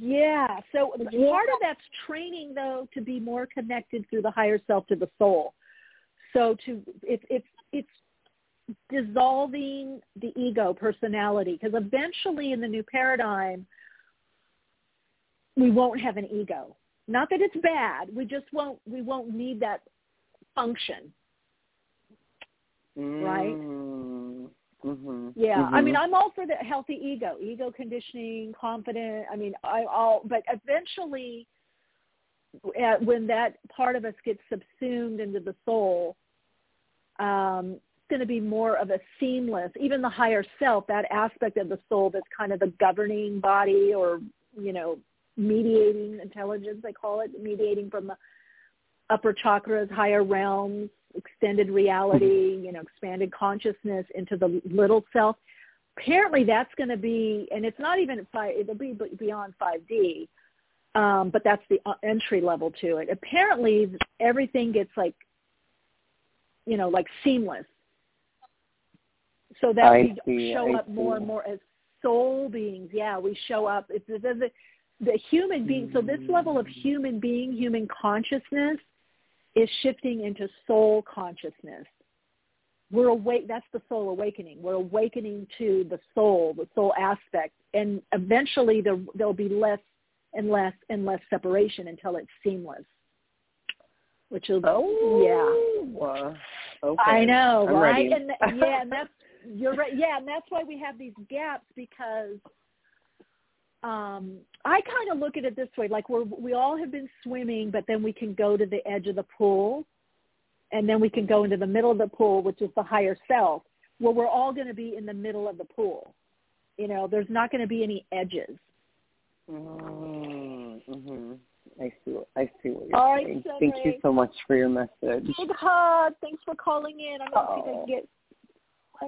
Yeah, so part of that's training, though, to be more connected through the higher self to the soul. So it's dissolving the ego personality, because eventually in the new paradigm, we won't have an ego. Not that it's bad. We just won't need that function, right? Mm-hmm. Yeah, mm-hmm. I mean, I'm all for the healthy ego conditioning, confident. I mean, but eventually, when that part of us gets subsumed into the soul, it's going to be more of a seamless. Even the higher self, that aspect of the soul that's kind of the governing body, or mediating intelligence, they call it, mediating from the upper chakras, higher realms, extended reality, expanded consciousness into the little self. Apparently that's going to be, and it's not even, it'll be beyond 5D, but that's the entry level to it. Apparently everything gets like seamless. So that we show up more and more as soul beings. Yeah, we show up. The human being, so this level of human being, human consciousness, is shifting into soul consciousness. We're awake. That's the soul awakening. We're awakening to the soul aspect, and eventually there'll be less and less and less separation until it's seamless. Which is okay. I know, I'm right? Ready. And that's you're right. Yeah, and that's why we have these gaps, because I kind of look at it this way, like we all have been swimming, but then we can go to the edge of the pool, and then we can go into the middle of the pool, which is the higher self. Well, we're all going to be in the middle of the pool. There's not going to be any edges. Mm-hmm. I see what you're all saying. Right, thank you so much for your message. Big hug. Thanks for calling in. I'm going to see if I can get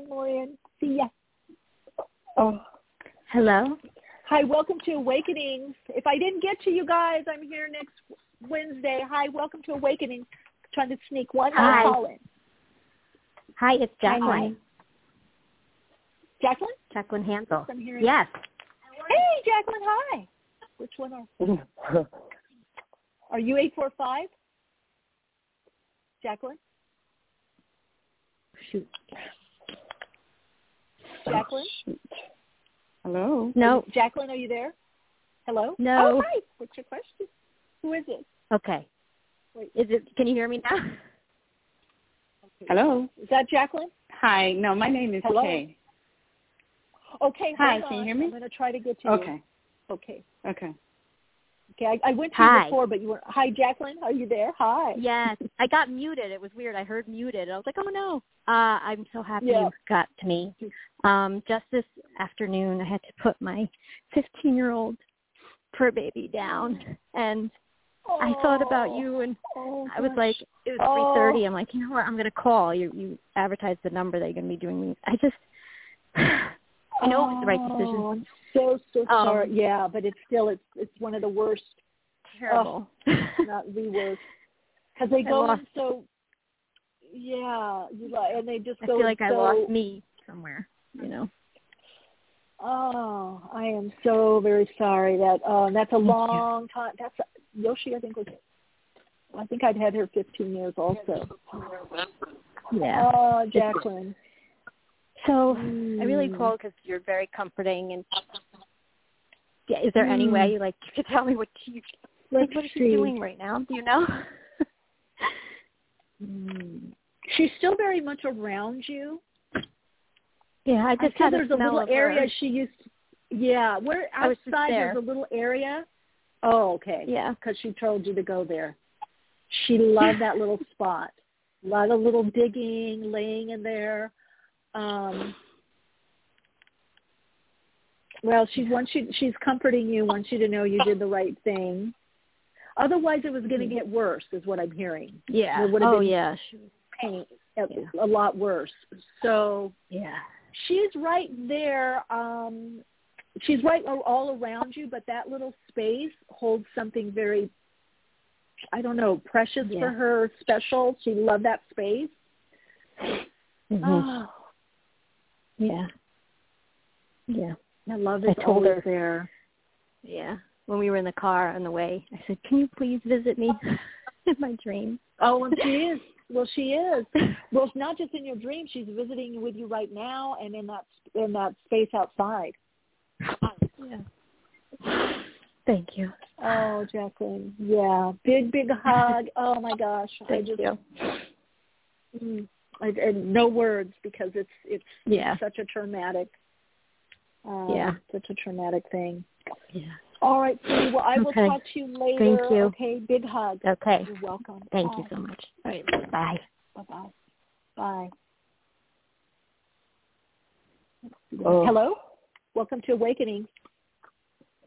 one more in. See ya. Oh. Hello. Hi, welcome to Awakenings. If I didn't get to you guys, I'm here next Wednesday. Hi, welcome to Awakenings. I'm trying to sneak one more call in. Hi, it's Jacqueline. Hi. Jacqueline? Jacqueline Hansel. Yes. Hey, Jacqueline, hi. Which one are you 845? Jacqueline? Shoot. Jacqueline? Oh, shoot. Hello? No. Jacqueline, are you there? Hello? No. Oh, hi. What's your question? Who is it? Okay. Wait. Can you hear me now? Hello? Is that Jacqueline? Hi. No, my name is Kay. Okay. Hi. Can you hear me? I'm going to try to get to you. Okay. I went to you before, but you were... Hi, Jacqueline. Are you there? Hi. Yes. I got muted. It was weird. I heard muted. I was like, oh, no. I'm so happy you got to me. Just this afternoon, I had to put my 15-year-old fur baby down, and I thought about you, and I was like, it was 3:30. I'm like, you know what? I'm going to call. You advertised the number that you're going to be doing me. I just, I know it was the right decision. I'm so sorry. Yeah, but it's still, it's one of the worst. Terrible. Not the worst. Because they go in so... Yeah, and they just go. I feel like I lost me somewhere, Oh, I am so very sorry. That's a long time. That's Yoshi. I think I'd had her 15 years also. Yeah. Oh, Jacqueline. So I really called because you're very comforting, and Is there any way, like, you could tell me what you, like, what is she doing right now? Do you know? She's still very much around you. Yeah, I just had a smell of her. There's a little area she used to, yeah, where outside there's a little area. Oh, okay. Yeah. Because she told you to go there. She loved that little spot. A lot of little digging, laying in there. Well, she's comforting you, wants you to know you did the right thing. Otherwise, it was going to get worse, is what I'm hearing. Yeah. It would have been pain, a lot worse. So yeah, she's right there. She's right all around you, but that little space holds something very, I don't know, precious for her, special. She loved that space. Mm-hmm. Oh. Yeah. Yeah. I love it. I told her there. Yeah. When we were in the car on the way, I said, "Can you please visit me in my dream?" Oh, and she is. Well, she is. Well, it's not just in your dream. She's visiting with you right now, and in that space outside. Yeah. Thank you. Oh, Jacqueline. Yeah. Big hug. Oh my gosh. Thank you. And no words, because it's such a traumatic. Such a traumatic thing. Yeah. All right, sweetie. Well, I will talk to you later. Thank you. Okay, big hug. Okay. You're welcome. Thank you so much. All right, bye. Bye-bye. Bye. Oh. Hello? Welcome to Awakenings.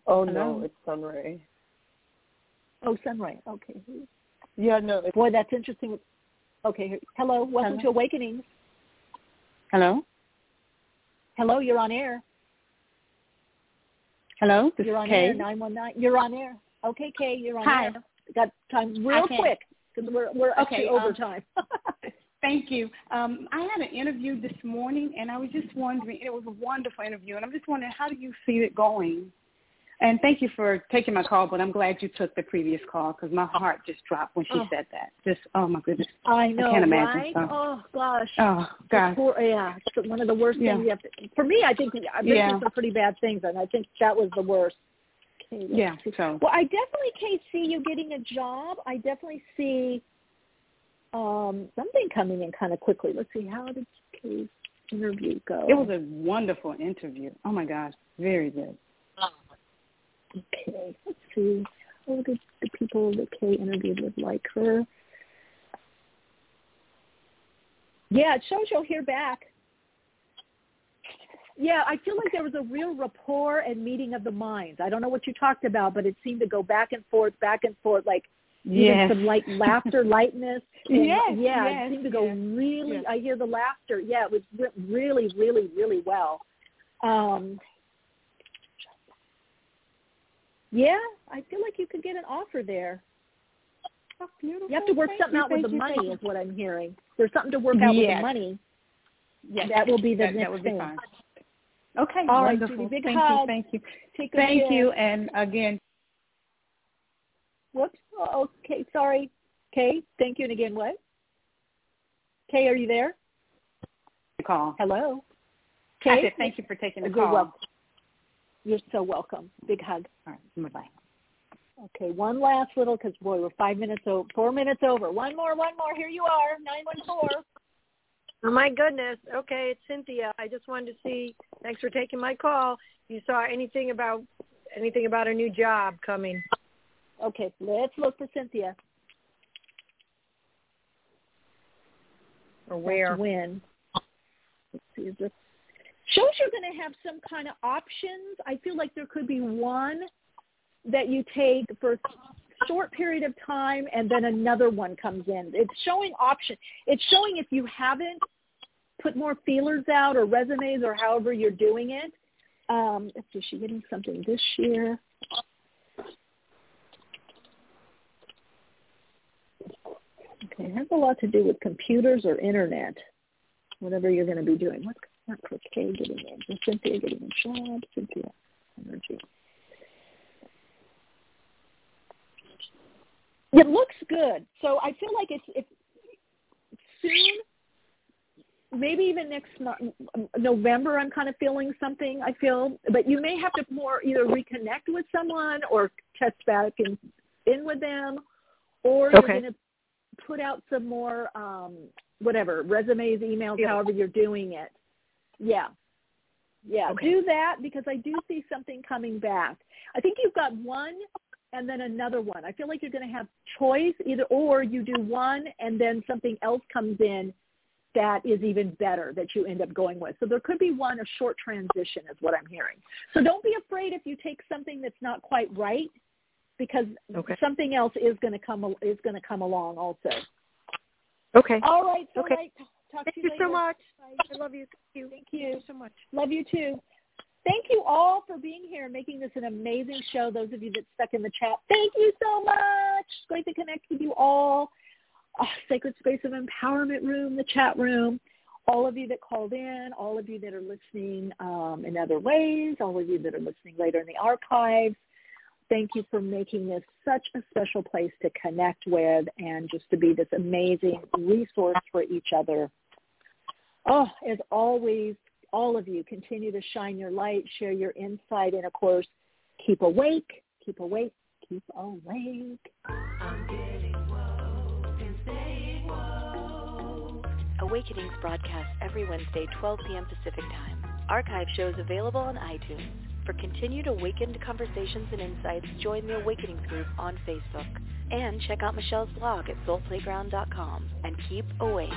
Oh, hello? No, it's Sunray. Oh, Sunray. Okay. Yeah, no. Boy, that's interesting. Okay. Hello. Welcome to Awakenings. Hello? Hello, you're on air. Hello, this you're on air, 919. You're on air. Okay, Kay, you're on air. Got time real quick, because we're actually over time. Thank you. I had an interview this morning, and I was just wondering, it was a wonderful interview, and I'm just wondering, how do you see it going? And thank you for taking my call, but I'm glad you took the previous call, because my heart just dropped when she said that. Just, oh, my goodness. I know, I can't imagine. Right? So. Oh, gosh. Oh, gosh. It's one of the worst things you have to – for me, I think I've been through some pretty bad things, and I think that was the worst. Okay, so. Well, I definitely can't see you getting a job. I definitely see something coming in kind of quickly. Let's see, how did Kay's interview go? It was a wonderful interview. Oh, my gosh. Very good. Okay, let's see. What did the people that Kay interviewed with like her? Yeah, it shows you'll hear back. Yeah, I feel like there was a real rapport and meeting of the minds. I don't know what you talked about, but it seemed to go back and forth, like even some light laughter, lightness. It seemed to go really, I hear the laughter. Yeah, it went really, really, really well. Yeah, I feel like you could get an offer there. That's beautiful. You have to work something out with the money is what I'm hearing. There's something to work out with the money. Yes. That will be the next thing. Okay, all wonderful. Right, big hug. Thank you. Take a thank you, and again. Whoops. Oh, okay, sorry. Kay, thank you, and again what? Kay, are you there? Call. Hello. Kay? I said thank you for taking the call. Welcome. You're so welcome. Big hug. All right. Bye-bye. Okay, one last little, because, boy, we're 5 minutes over, 4 minutes over. One more. Here you are, 914. Oh, my goodness. Okay, it's Cynthia. I just wanted to see, thanks for taking my call. You saw anything about a new job coming. Okay, let's look for Cynthia. Or where? When. Let's see, is this? Shows you're going to have some kind of options. I feel like there could be one that you take for a short period of time, and then another one comes in. It's showing options. It's showing if you haven't put more feelers out or resumes or however you're doing it. Let's see, is she getting something this year? Okay, it has a lot to do with computers or internet, whatever you're going to be doing. What's not for Kay getting in. Cynthia getting a job. Cynthia energy. It looks good. So I feel like it's soon maybe even next month, November, I'm kind of feeling something, I feel. But you may have to more either reconnect with someone or touch back in with them, or you're going to put out some more, whatever, resumes, emails, however you're doing it. Yeah. Yeah, do that, because I do see something coming back. I think you've got one and then another one. I feel like you're going to have choice, either or you do one and then something else comes in that is even better that you end up going with. So there could be a short transition is what I'm hearing. So don't be afraid if you take something that's not quite right, because something else is going to come along also. Okay. All right. So Thank you so much. I love you. Thank you so much. Love you too. Thank you all for being here, making this an amazing show. Those of you that stuck in the chat, thank you so much. It's great to connect with you all. Sacred Space of Empowerment Room, the chat room. All of you that called in, all of you that are listening in other ways, all of you that are listening later in the archives. Thank you for making this such a special place to connect with and just to be this amazing resource for each other. Oh, as always, all of you continue to shine your light, share your insight, and, of course, keep awake, keep awake, keep awake. I'm getting woke and staying woke. Awakenings broadcasts every Wednesday, 12 p.m. Pacific Time. Archive shows available on iTunes. For continued awakened conversations and insights, join the Awakenings group on Facebook. And check out Michele's blog at soulplayground.life and keep awake.